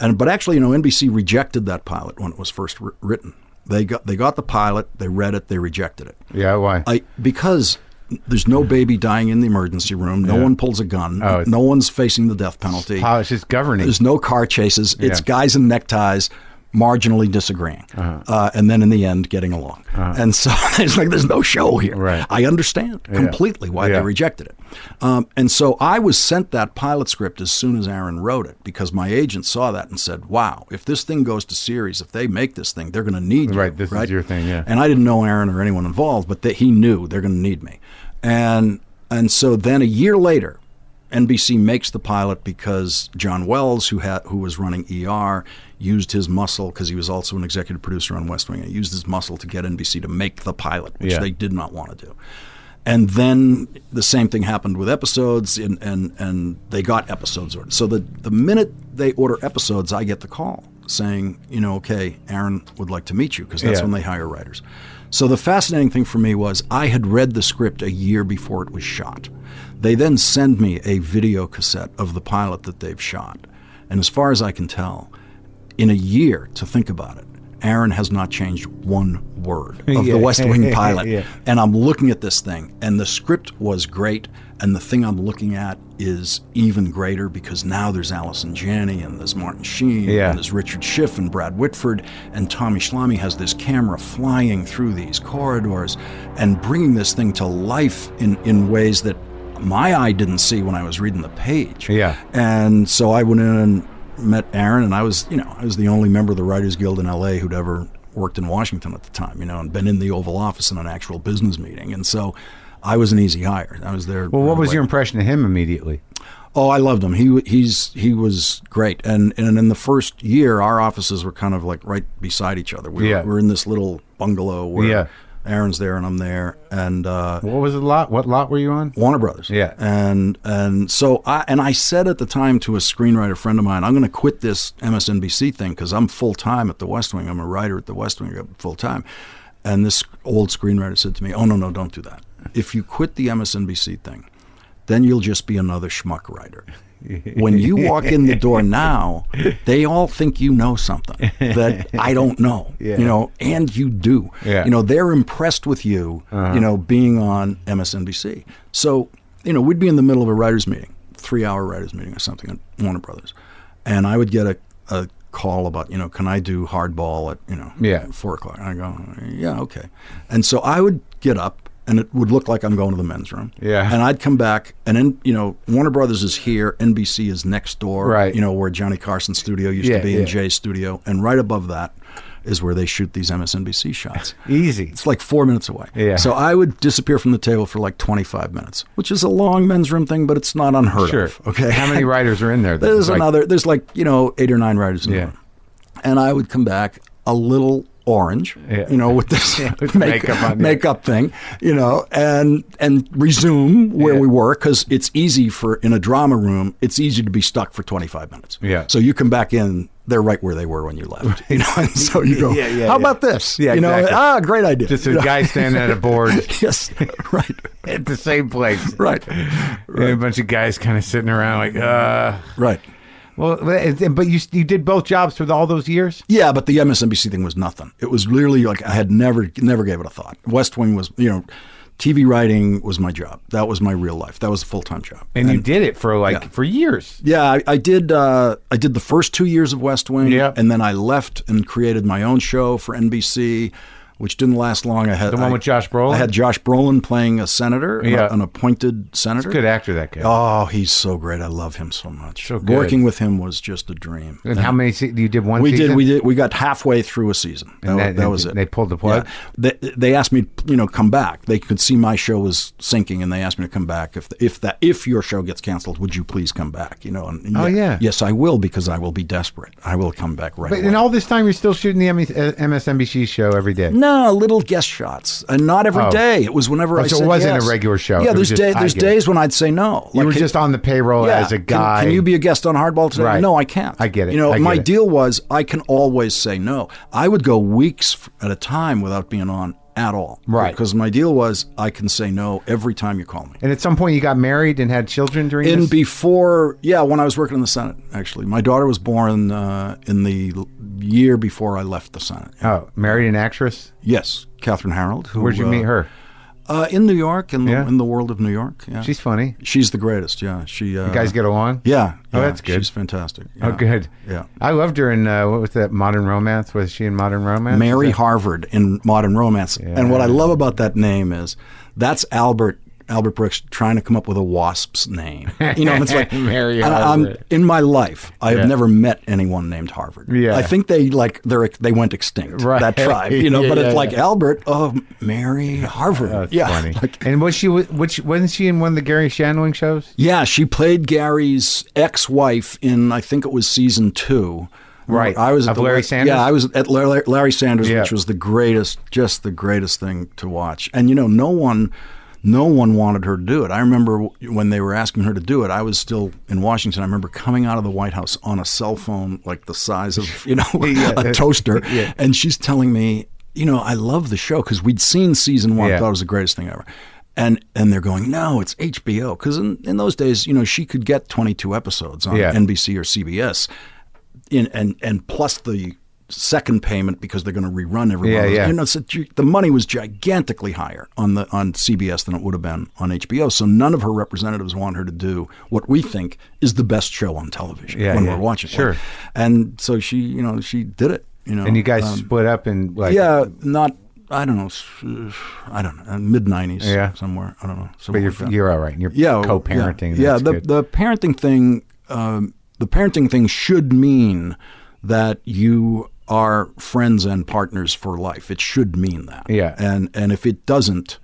and but actually, you know, N B C rejected that pilot when it was first r- written. They got they got the pilot, they read it, they rejected it. Yeah, why? I, because there's no baby dying in the emergency room. No yeah. one pulls a gun. Oh, no one's facing the death penalty. How it's just governing. There's no car chases. Yeah. It's guys in neckties marginally disagreeing, uh-huh. uh, and then in the end getting along. Uh-huh. And so it's like, there's no show here. Right. I understand yeah. completely why yeah. they rejected it. Um, and so I was sent that pilot script as soon as Aaron wrote it, because my agent saw that and said, wow, if this thing goes to series, if they make this thing, they're going to need you. Right, this right? is your thing, yeah. And I didn't know Aaron or anyone involved, but that he knew they're going to need me. And and so then a year later, N B C makes the pilot because John Wells, who had who was running E R, used his muscle, because he was also an executive producer on West Wing, and he used his muscle to get N B C to make the pilot, which yeah. they did not want to do. And then the same thing happened with episodes, and and, and they got episodes ordered. So the, the minute they order episodes, I get the call saying, you know, okay, Aaron would like to meet you, because that's yeah. when they hire writers. So the fascinating thing for me was I had read the script a year before it was shot. They then send me a video cassette of the pilot that they've shot. And as far as I can tell, in a year to think about it, Aaron has not changed one word of yeah. the West Wing pilot. yeah. And I'm looking at this thing, and the script was great, and the thing I'm looking at is even greater, because now there's Allison Janney, and there's Martin Sheen, yeah. and there's Richard Schiff and Brad Whitford, and Tommy Schlamme has this camera flying through these corridors and bringing this thing to life in, in ways that my eye didn't see when I was reading the page. Yeah. And so I went in and met Aaron, and I was, you know, I was the only member of the Writers Guild in L A who'd ever worked in Washington at the time, you know, and been in the Oval Office in an actual business meeting. And so I was an easy hire. I was there. Well, what was your impression of him immediately? Oh, I loved him. He he's he was great. And and in the first year, our offices were kind of like right beside each other. We yeah. were, were in this little bungalow where yeah. Aaron's there and I'm there. And uh, what was the lot? What lot were you on? Warner Brothers. Yeah. And and so I and I said at the time to a screenwriter friend of mine, I'm going to quit this M S N B C thing, because I'm full time at the West Wing. I'm a writer at the West Wing full time. And this old screenwriter said to me, "Oh no, no, don't do that. If you quit the M S N B C thing, then you'll just be another schmuck writer. When you walk in the door now, they all think you know something that I don't know, yeah. you know, and you do. Yeah. You know, they're impressed with you, uh-huh. you know, being on M S N B C. So, you know, we'd be in the middle of a writer's meeting, three-hour writer's meeting or something at Warner Brothers, and I would get a, a call about, you know, can I do Hardball at, you know, yeah. four o'clock? And I go, yeah, okay. And so I would get up, and it would look like I'm going to the men's room. Yeah. And I'd come back, and then, you know, Warner Brothers is here, N B C is next door, right. you know, where Johnny Carson's studio used yeah, to be, yeah. and Jay's studio. And right above that is where they shoot these M S N B C shots. Easy. It's like four minutes away. Yeah. So I would disappear from the table for like twenty-five minutes, which is a long men's room thing, but it's not unheard sure. of. Okay. How many writers are in there? There's like... another, there's like, you know, eight or nine writers in yeah. the room. And I would come back a little orange, yeah. you know, with this yeah, with make, makeup, on makeup thing, you know, and and resume where yeah. we were, because it's easy for, in a drama room, it's easy to be stuck for twenty-five minutes. Yeah. So you come back in they're right where they were when you left. You know, and so you go, yeah, yeah, how yeah. about this? Yeah, you know, exactly. ah, great idea. Just a you guy know? standing at a board. Yes, right. At the same place. Right. right. And a bunch of guys kind of sitting around like, uh. Right. Well, but you you did both jobs for all those years? Yeah, but the M S N B C thing was nothing. It was literally like I had never never gave it a thought. West Wing was, you know, T V writing was my job. That was my real life. That was a full-time job. And, and you did it for like yeah. for years. Yeah, I, I did uh, I did the first two years of West Wing, yeah. and then I left and created my own show for N B C, which didn't last long. I had the one I, with Josh Brolin? I had Josh Brolin playing a senator, yeah. an, an appointed senator. He's a good actor, that guy. Oh, he's so great. I love him so much. So good. Working with him was just a dream. And, and how many se- you did one we season? Did, we did. We got halfway through a season. That, that, that was it. They pulled the plug? Yeah. They, they asked me, you know, come back. They could see my show was sinking, and they asked me to come back. If the, if that if your show gets canceled, would you please come back? You know. And oh, yeah, yeah. Yes, I will, because I will be desperate. I will come back right but, away. And all this time, you're still shooting the M S N B C show every day? No. No, little guest shots, and not every oh. day. It was whenever oh, I so said it wasn't yes. a regular show. Yeah, there's, day, just, there's days it. when I'd say no. Like, you were can, just on the payroll yeah, as a guy. Can, can you be a guest on Hardball today? Right. No, I can't. I get it. You know, my it. deal was I can always say no. I would go weeks at a time without being on at all. Right. Because my deal was I can say no every time you call me. And at some point you got married and had children during and this? And before, yeah, when I was working in the Senate, actually. My daughter was born uh, in the year before I left the Senate. Oh, married an actress? Yes, Catherine Harold. Who, Where'd you uh, meet her? Uh, in New York, in the, yeah. in the world of New York. Yeah. She's funny. She's the greatest, yeah. She. Uh, you guys get along? Yeah. yeah. Oh, that's good. She's fantastic. Yeah. Oh, good. Yeah. I loved her in, uh, what was that, Modern Romance? Was she in Modern Romance? Mary Harvard in Modern Romance. Yeah. And what I love about that name is that's Albert Albert Brooks trying to come up with a wasp's name. You know, it's like, Mary I, I'm, in my life, I have yeah. never met anyone named Harvard. Yeah. I think they like they they went extinct, right. that tribe, you know, yeah, but yeah, it's yeah. like Albert, oh, Mary Harvard. Oh, yeah. Funny. Like, and was she, which, wasn't she in one of the Gary Shandling shows? Yeah, she played Gary's ex-wife in, I think it was season two. Right. I was at Larry La- Sanders? Yeah, I was at Larry, Larry Sanders, yeah. which was the greatest, just the greatest thing to watch. And, you know, no one... No one wanted her to do it. I remember when they were asking her to do it, I was still in Washington. I remember coming out of the White House on a cell phone like the size of, you know, yeah, a toaster. Yeah. And she's telling me, you know, I love the show because we'd seen season one. I yeah. thought it was the greatest thing ever. And and they're going, no, it's H B O. Because in, in those days, you know, she could get twenty-two episodes on yeah. N B C or C B S in, and, and plus the second payment because they're going to rerun every yeah, yeah. You know, so the money was gigantically higher on the on C B S than it would have been on H B O. So none of her representatives want her to do what we think is the best show on television yeah, when yeah. we're watching it. Sure. And so she, you know, she did it. You know, and you guys um, split up and like yeah, not. I don't know. I don't know. Mid nineties, yeah. somewhere. I don't know. Somewhere but you're like you're all right. And you're yeah, co-parenting. Yeah, yeah the good. the parenting thing. Um, the parenting thing should mean that you are friends and partners for life. It should mean that. Yeah. And and if it doesn't,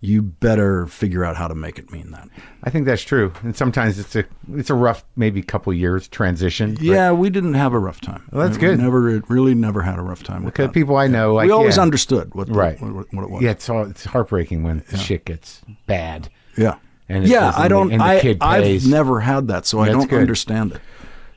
you better figure out how to make it mean that. I think that's true. And sometimes it's a it's a rough maybe couple years transition. Yeah, we didn't have a rough time. Well, that's we, good. We never really never had a rough time. Because that. people I know, like, we always yeah. understood what the, right what, what it was. Yeah, it's all, it's heartbreaking when yeah. shit gets bad. Yeah. And yeah, I don't. The, I kid I've never had that, so that's I don't good. understand it.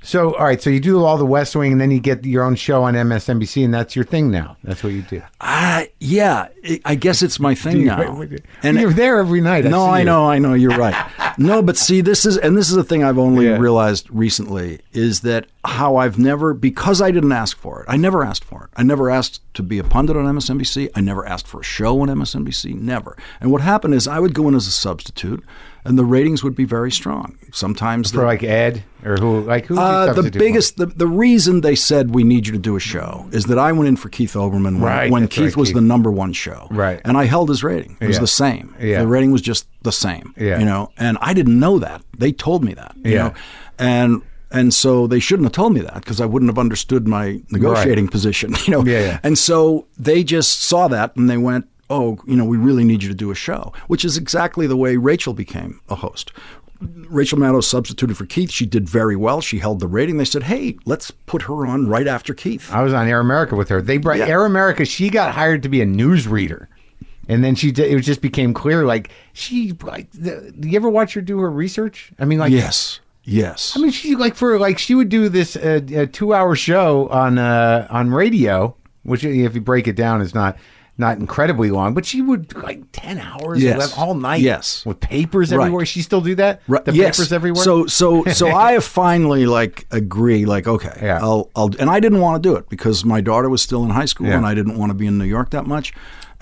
So, all right, so you do all the West Wing, and then you get your own show on M S N B C, and that's your thing now. That's what you do. Uh, yeah, I guess it's my thing you, now. Wait, wait, and you're it, there every night. I no, I you. know, I know, you're right. No, but see, this is, and this is the thing I've only yeah. realized recently, is that how I've never, because I didn't ask for it, I never asked for it. I never asked to be a pundit on M S N B C. I never asked for a show on M S N B C, never. And what happened is I would go in as a substitute, and the ratings would be very strong. Sometimes for like Ed or who, like who? Uh, the biggest, the, the reason they said we need you to do a show is that I went in for Keith Olbermann when, right, when Keith right, was Keith. the number one show, right? And I held his rating. It was yeah. the same. Yeah. The rating was just the same. Yeah. You know, and I didn't know that. They told me that. You yeah. know, and. And so they shouldn't have told me that because I wouldn't have understood my negotiating right. position, you know. Yeah, yeah. And so they just saw that and they went, oh, you know, we really need you to do a show, which is exactly the way Rachel became a host. Rachel Maddow substituted for Keith. She did very well. She held the rating. They said, hey, let's put her on right after Keith. I was on Air America with her. They brought yeah. Air America. She got hired to be a newsreader. And then she did, it just became clear, like, she, like, do you ever watch her do her research? I mean, like. Yes. Yes. I mean, she like for like she would do this uh, a two-hour show on uh, on radio, which if you break it down is not not incredibly long, but she would like ten hours yes. eleven, all night yes. with papers everywhere. Right. She still do that? Right. The yes. papers everywhere? So so so I have finally like agree like okay, yeah. I'll I'll and I didn't want to do it because my daughter was still in high school yeah. and I didn't want to be in New York that much.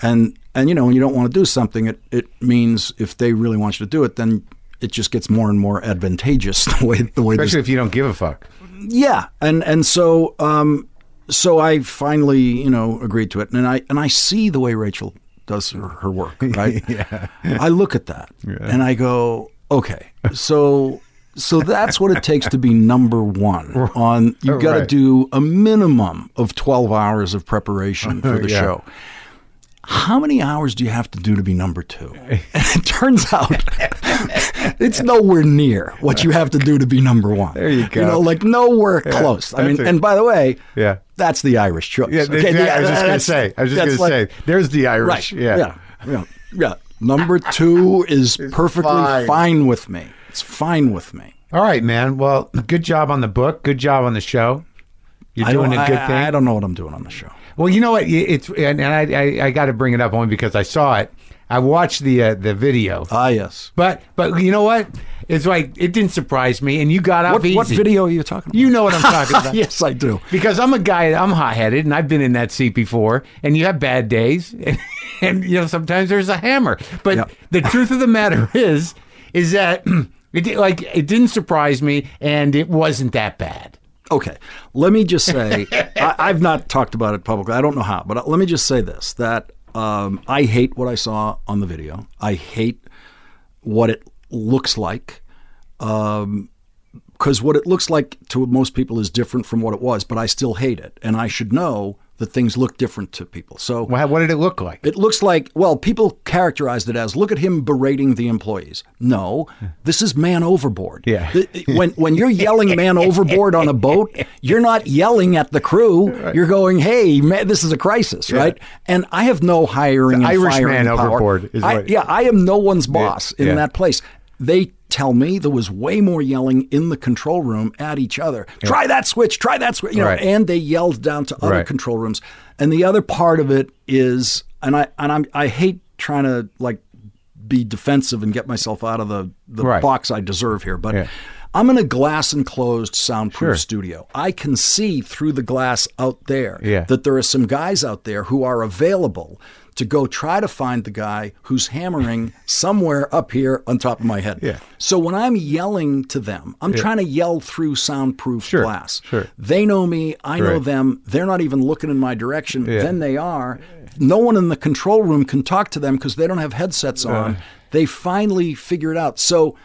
And and you know, when you don't want to do something, it it means if they really want you to do it, then it just gets more and more advantageous the way the way especially this, if you don't give a fuck. Yeah. And and so um So I finally, you know, agreed to it, and I and I see the way Rachel does her, her work, right? yeah. I look at that, yeah. and I go, okay, so so that's what it takes to be number one. On you've got to right. do a minimum of twelve hours of preparation for the yeah. show. How many hours do you have to do to be number two? And it turns out it's nowhere near what you have to do to be number one. There you go. You know, like nowhere yeah, close. I mean, a, and by the way, yeah, that's the Irish choice. Yeah, okay? exactly. I was just going to say, I was just going like, to say, there's the Irish. Right, yeah. yeah. Yeah. Yeah. Number two is perfectly fine. fine with me. It's fine with me. All right, man. Well, good job on the book. Good job on the show. You're doing a good I, thing. I don't know what I'm doing on the show. Well, you know what? It's and, and I I, I got to bring it up only because I saw it. I watched the uh, the video. Ah, yes. But but you know what? It's like it didn't surprise me, and you got off what, easy. What video are you talking about? You know what I'm talking about. Yes, I do. Because I'm a guy. I'm hot-headed, and I've been in that seat before. And you have bad days, and, and you know sometimes there's a hammer. But yep. the truth of the matter is, is that it like it didn't surprise me, and it wasn't that bad. Okay, let me just say, I, I've not talked about it publicly. I don't know how, but let me just say this, that um, I hate what I saw on the video. I hate what it looks like, because um, what it looks like to most people is different from what it was, but I still hate it, and I should know that things look different to people. So, well, what did it look like? It looks like, well, people characterized it as, look at him berating the employees. No, this is man overboard. Yeah. When when you're yelling man overboard on a boat, you're not yelling at the crew. Right. You're going, hey, man, this is a crisis, yeah. right? And I have no hiring the and Irish firing man power. Overboard is I, what... Yeah, I am no one's boss yeah. in yeah. that place. They tell me there was way more yelling in the control room at each other. Yeah. Try that switch, try that switch. You know, right. And they yelled down to other right. control rooms. And the other part of it is, and I and I'm, I hate trying to like be defensive and get myself out of the, the right. box I deserve here, but yeah. I'm in a glass enclosed soundproof sure. studio. I can see through the glass out there yeah. that there are some guys out there who are available to go try to find the guy who's hammering somewhere up here on top of my head. Yeah. So when I'm yelling to them, I'm yeah. trying to yell through soundproof sure, glass. Sure. They know me, I right. know them, they're not even looking in my direction, yeah. then they are. No one in the control room can talk to them because they don't have headsets on. Uh, they finally figure it out. So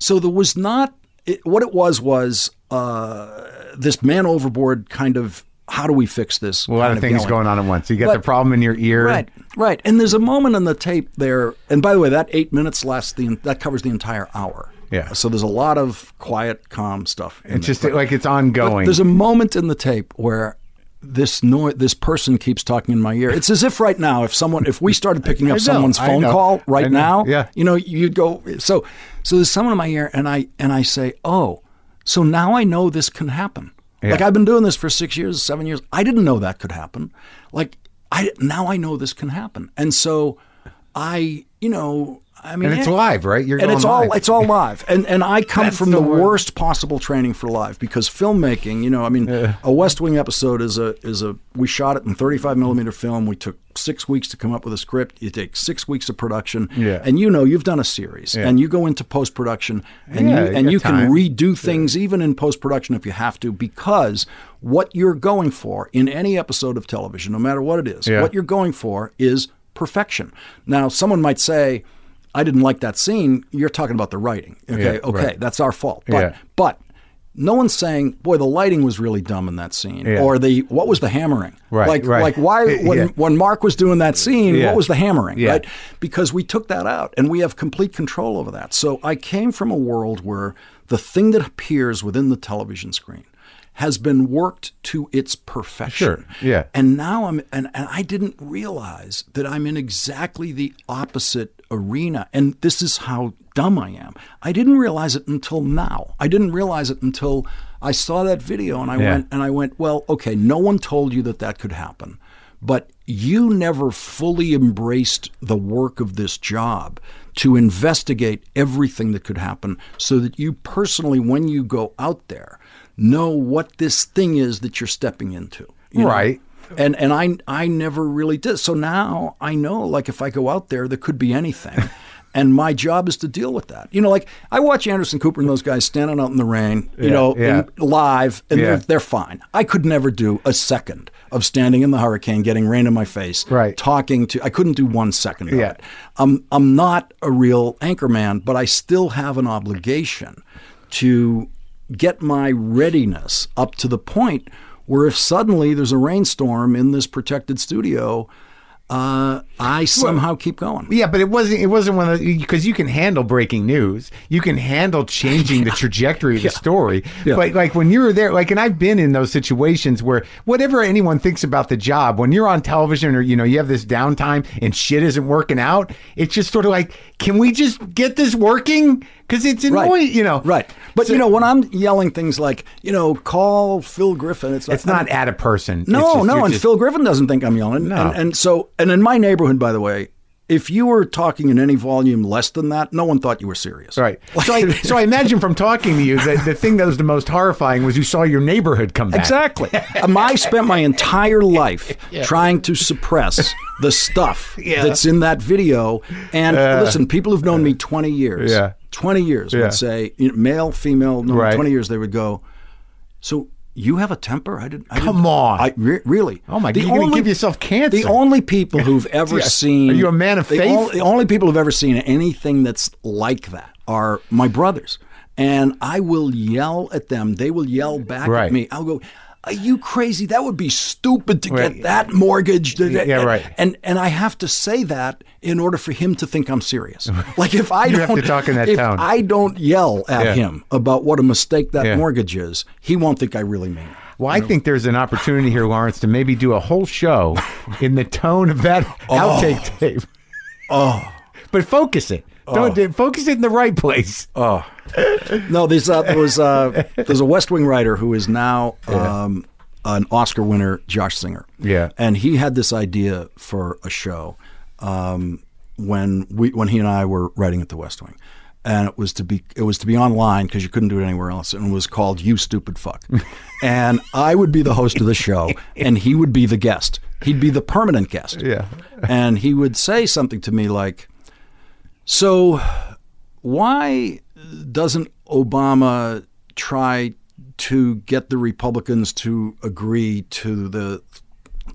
so there was not, it, what it was was uh, this man overboard kind of, how do we fix this? A lot of things going on at once. You got the problem in your ear. Right, right. And there's a moment on the tape there. And by the way, that eight minutes lasts the that covers the entire hour. Yeah. So there's a lot of quiet, calm stuff. It's just like it's ongoing. But there's a moment in the tape where this noise, this person keeps talking in my ear. It's as if right now, if someone, if we started picking up someone's phone call right now, yeah. you know, you'd go. So, so there's someone in my ear, and I and I say, oh, so now I know this can happen. Yeah. Like, I've been doing this for six years, seven years. I didn't know that could happen. Like, I now I know this can happen. And so I, you know, I mean. And it's hey, live, right? You're and it's live. all it's all live. And and I come That's from the, the worst possible training for live, because filmmaking, you know, I mean, yeah. a West Wing episode is a, is a, we shot it in thirty-five millimeter film. We took six weeks to come up with a script. You take six weeks of production. Yeah. And you know, you've done a series yeah. and you go into post-production and yeah, you, you, and you can redo things yeah. even in post-production if you have to, because what you're going for in any episode of television, no matter what it is, yeah. what you're going for is perfection. Now, someone might say, I didn't like that scene. You're talking about the writing. Okay, yeah, okay, right. that's our fault. But, yeah. but no one's saying, boy, the lighting was really dumb in that scene, yeah. or the what was the hammering? Right, like, right. like why when, yeah. when Mark was doing that scene, yeah. what was the hammering? Yeah. Right, because we took that out, and we have complete control over that. So I came from a world where the thing that appears within the television screen has been worked to its perfection. Sure. Yeah. And now I'm, and, and I didn't realize that I'm in exactly the opposite arena. And this is how dumb I am. I didn't realize it until now. I didn't realize it until I saw that video and I yeah. went, and I went, well, okay, no one told you that that could happen, but you never fully embraced the work of this job to investigate everything that could happen so that you personally, when you go out there, know what this thing is that you're stepping into. You right. know? And and I I never really did. So now I know, like, if I go out there, there could be anything. And my job is to deal with that. You know, like, I watch Anderson Cooper and those guys standing out in the rain, you yeah, know, yeah. And live, and yeah. they're, they're fine. I could never do a second of standing in the hurricane, getting rain in my face, right. talking to, I couldn't do one second of yeah. it. I'm, I'm not a real anchorman, but I still have an obligation to get my readiness up to the point where if suddenly there's a rainstorm in this protected studio, uh, I somehow well, keep going. Yeah, but it wasn't. It wasn't one of because you can handle breaking news. You can handle changing the trajectory of the yeah. story. Yeah. But like when you were there, like, and I've been in those situations where whatever anyone thinks about the job, when you're on television or you know you have this downtime and shit isn't working out, it's just sort of like, can we just get this working? Because it's annoying, right. you know. Right. But, so, you know, when I'm yelling things like, you know, call Phil Griffin. It's, like, it's not at a person. No, it's just, no. And just, Phil Griffin doesn't think I'm yelling. No. And, and so, and in my neighborhood, by the way, if you were talking in any volume less than that, no one thought you were serious. Right. So, I, so I imagine from talking to you that the thing that was the most horrifying was you saw your neighborhood come back. Exactly. um, I spent my entire life yeah. trying to suppress the stuff yeah. that's in that video. And uh, listen, people who've known me twenty years. Yeah. twenty years yeah. would say, you know, male, female, no, right. twenty years, they would go, so you have a temper? I didn't. I Come didn't, on. I, re- really? Oh, my God. You're going to give yourself cancer. The only people who've ever yeah. seen. Are you a man of the faith? Only, the only people who've ever seen anything that's like that are my brothers. And I will yell at them. They will yell back right. at me. I'll go, are you crazy? That would be stupid to right. get that mortgage. Yeah, and, right. And and I have to say that in order for him to think I'm serious. Like if I you don't have to talk in that if tone. I don't yell at yeah. him about what a mistake that yeah. mortgage is, he won't think I really mean it. Well, I think there's an opportunity here, Lawrence, to maybe do a whole show in the tone of that oh. outtake tape. Oh, but focus it. Don't oh. focus it in the right place. Oh no, there's uh, there was uh, there's a West Wing writer who is now um, yeah. an Oscar winner, Josh Singer. Yeah, and he had this idea for a show um, when we when he and I were writing at the West Wing, and it was to be it was to be online because you couldn't do it anywhere else, and it was called "You Stupid Fuck," and I would be the host of the show, and he would be the guest. He'd be the permanent guest. Yeah, and he would say something to me like, so why doesn't Obama try to get the Republicans to agree to the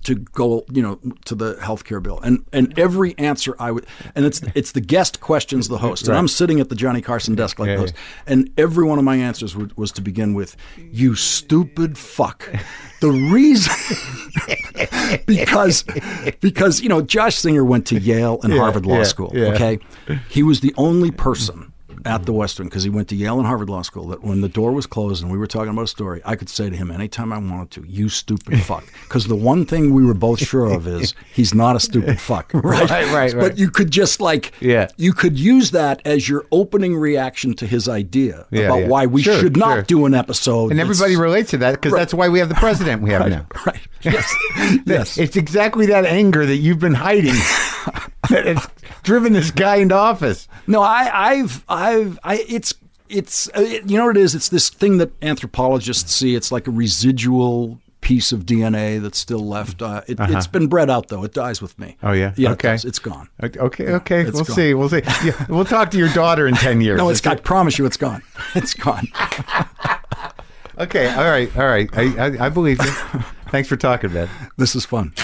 to go, you know, to the healthcare bill? And and every answer I would and it's it's the guest questions the host. And right. I'm sitting at the Johnny Carson desk like yeah, the host. Yeah. And every one of my answers was, was to begin with, you stupid fuck. The reason because because you know Josh Singer went to Yale and yeah, Harvard Law yeah, School. Yeah. Okay, he was the only person at the Western because he went to Yale and Harvard Law School that when the door was closed and we were talking about a story, I could say to him anytime I wanted to, "You stupid fuck," because the one thing we were both sure of is he's not a stupid fuck, right? Right, right, right. But you could just like yeah. you could use that as your opening reaction to his idea yeah, about yeah. why we sure, should not sure. do an episode. And everybody relates to that because right. that's why we have the president we have right, now. Right. Yes. Yes. It's exactly that anger that you've been hiding that has driven this guy into office. No, I, I've, I've, I, it's, it's, it, you know what it is? It's this thing that anthropologists see. It's like a residual piece of D N A that's still left. Uh, it, uh-huh. It's been bred out, though. It dies with me. Oh, yeah? Yeah, okay. It it's gone. Okay, okay. Yeah, we'll gone. see. We'll see. Yeah, we'll talk to your daughter in ten years. No, it's got, I promise you it's gone. It's gone. Okay, all right, all right. I, I, I believe you. Thanks for talking, man. This is fun.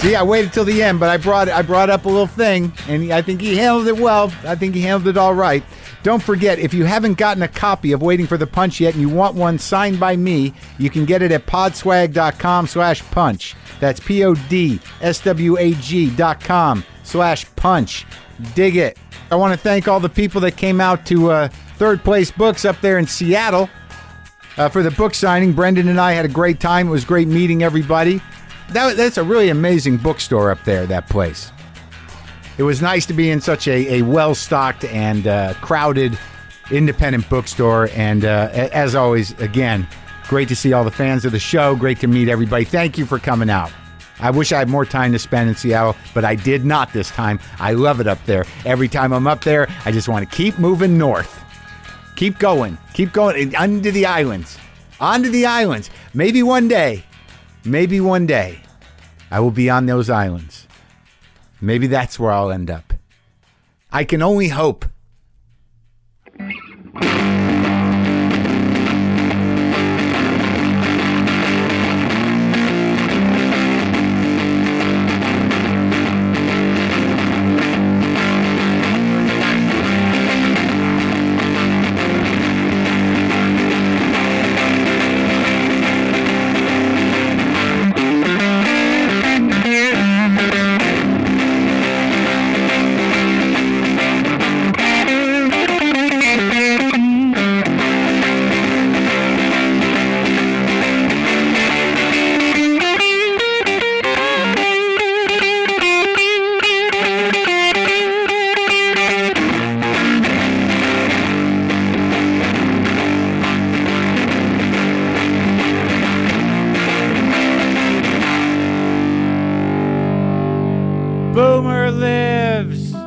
See, I waited till the end, but I brought I brought up a little thing, and I think he handled it well. I think he handled it all right. Don't forget, if you haven't gotten a copy of Waiting for the Punch yet and you want one signed by me, you can get it at podswag.com slash punch. That's P-O-D-S-W-A-G dot com slash punch. Dig it. I want to thank all the people that came out to uh, Third Place Books up there in Seattle uh, for the book signing. Brendan and I had a great time. It was great meeting everybody. That, that's a really amazing bookstore up there, that place. It was nice to be in such a, a well-stocked and uh, crowded independent bookstore. And uh, as always, again, great to see all the fans of the show. Great to meet everybody. Thank you for coming out. I wish I had more time to spend in Seattle, but I did not this time. I love it up there. Every time I'm up there, I just want to keep moving north. Keep going. Keep going. Onto the islands. Onto the islands. Maybe one day. Maybe one day. I will be on those islands. Maybe that's where I'll end up. I can only hope. Boomer lives.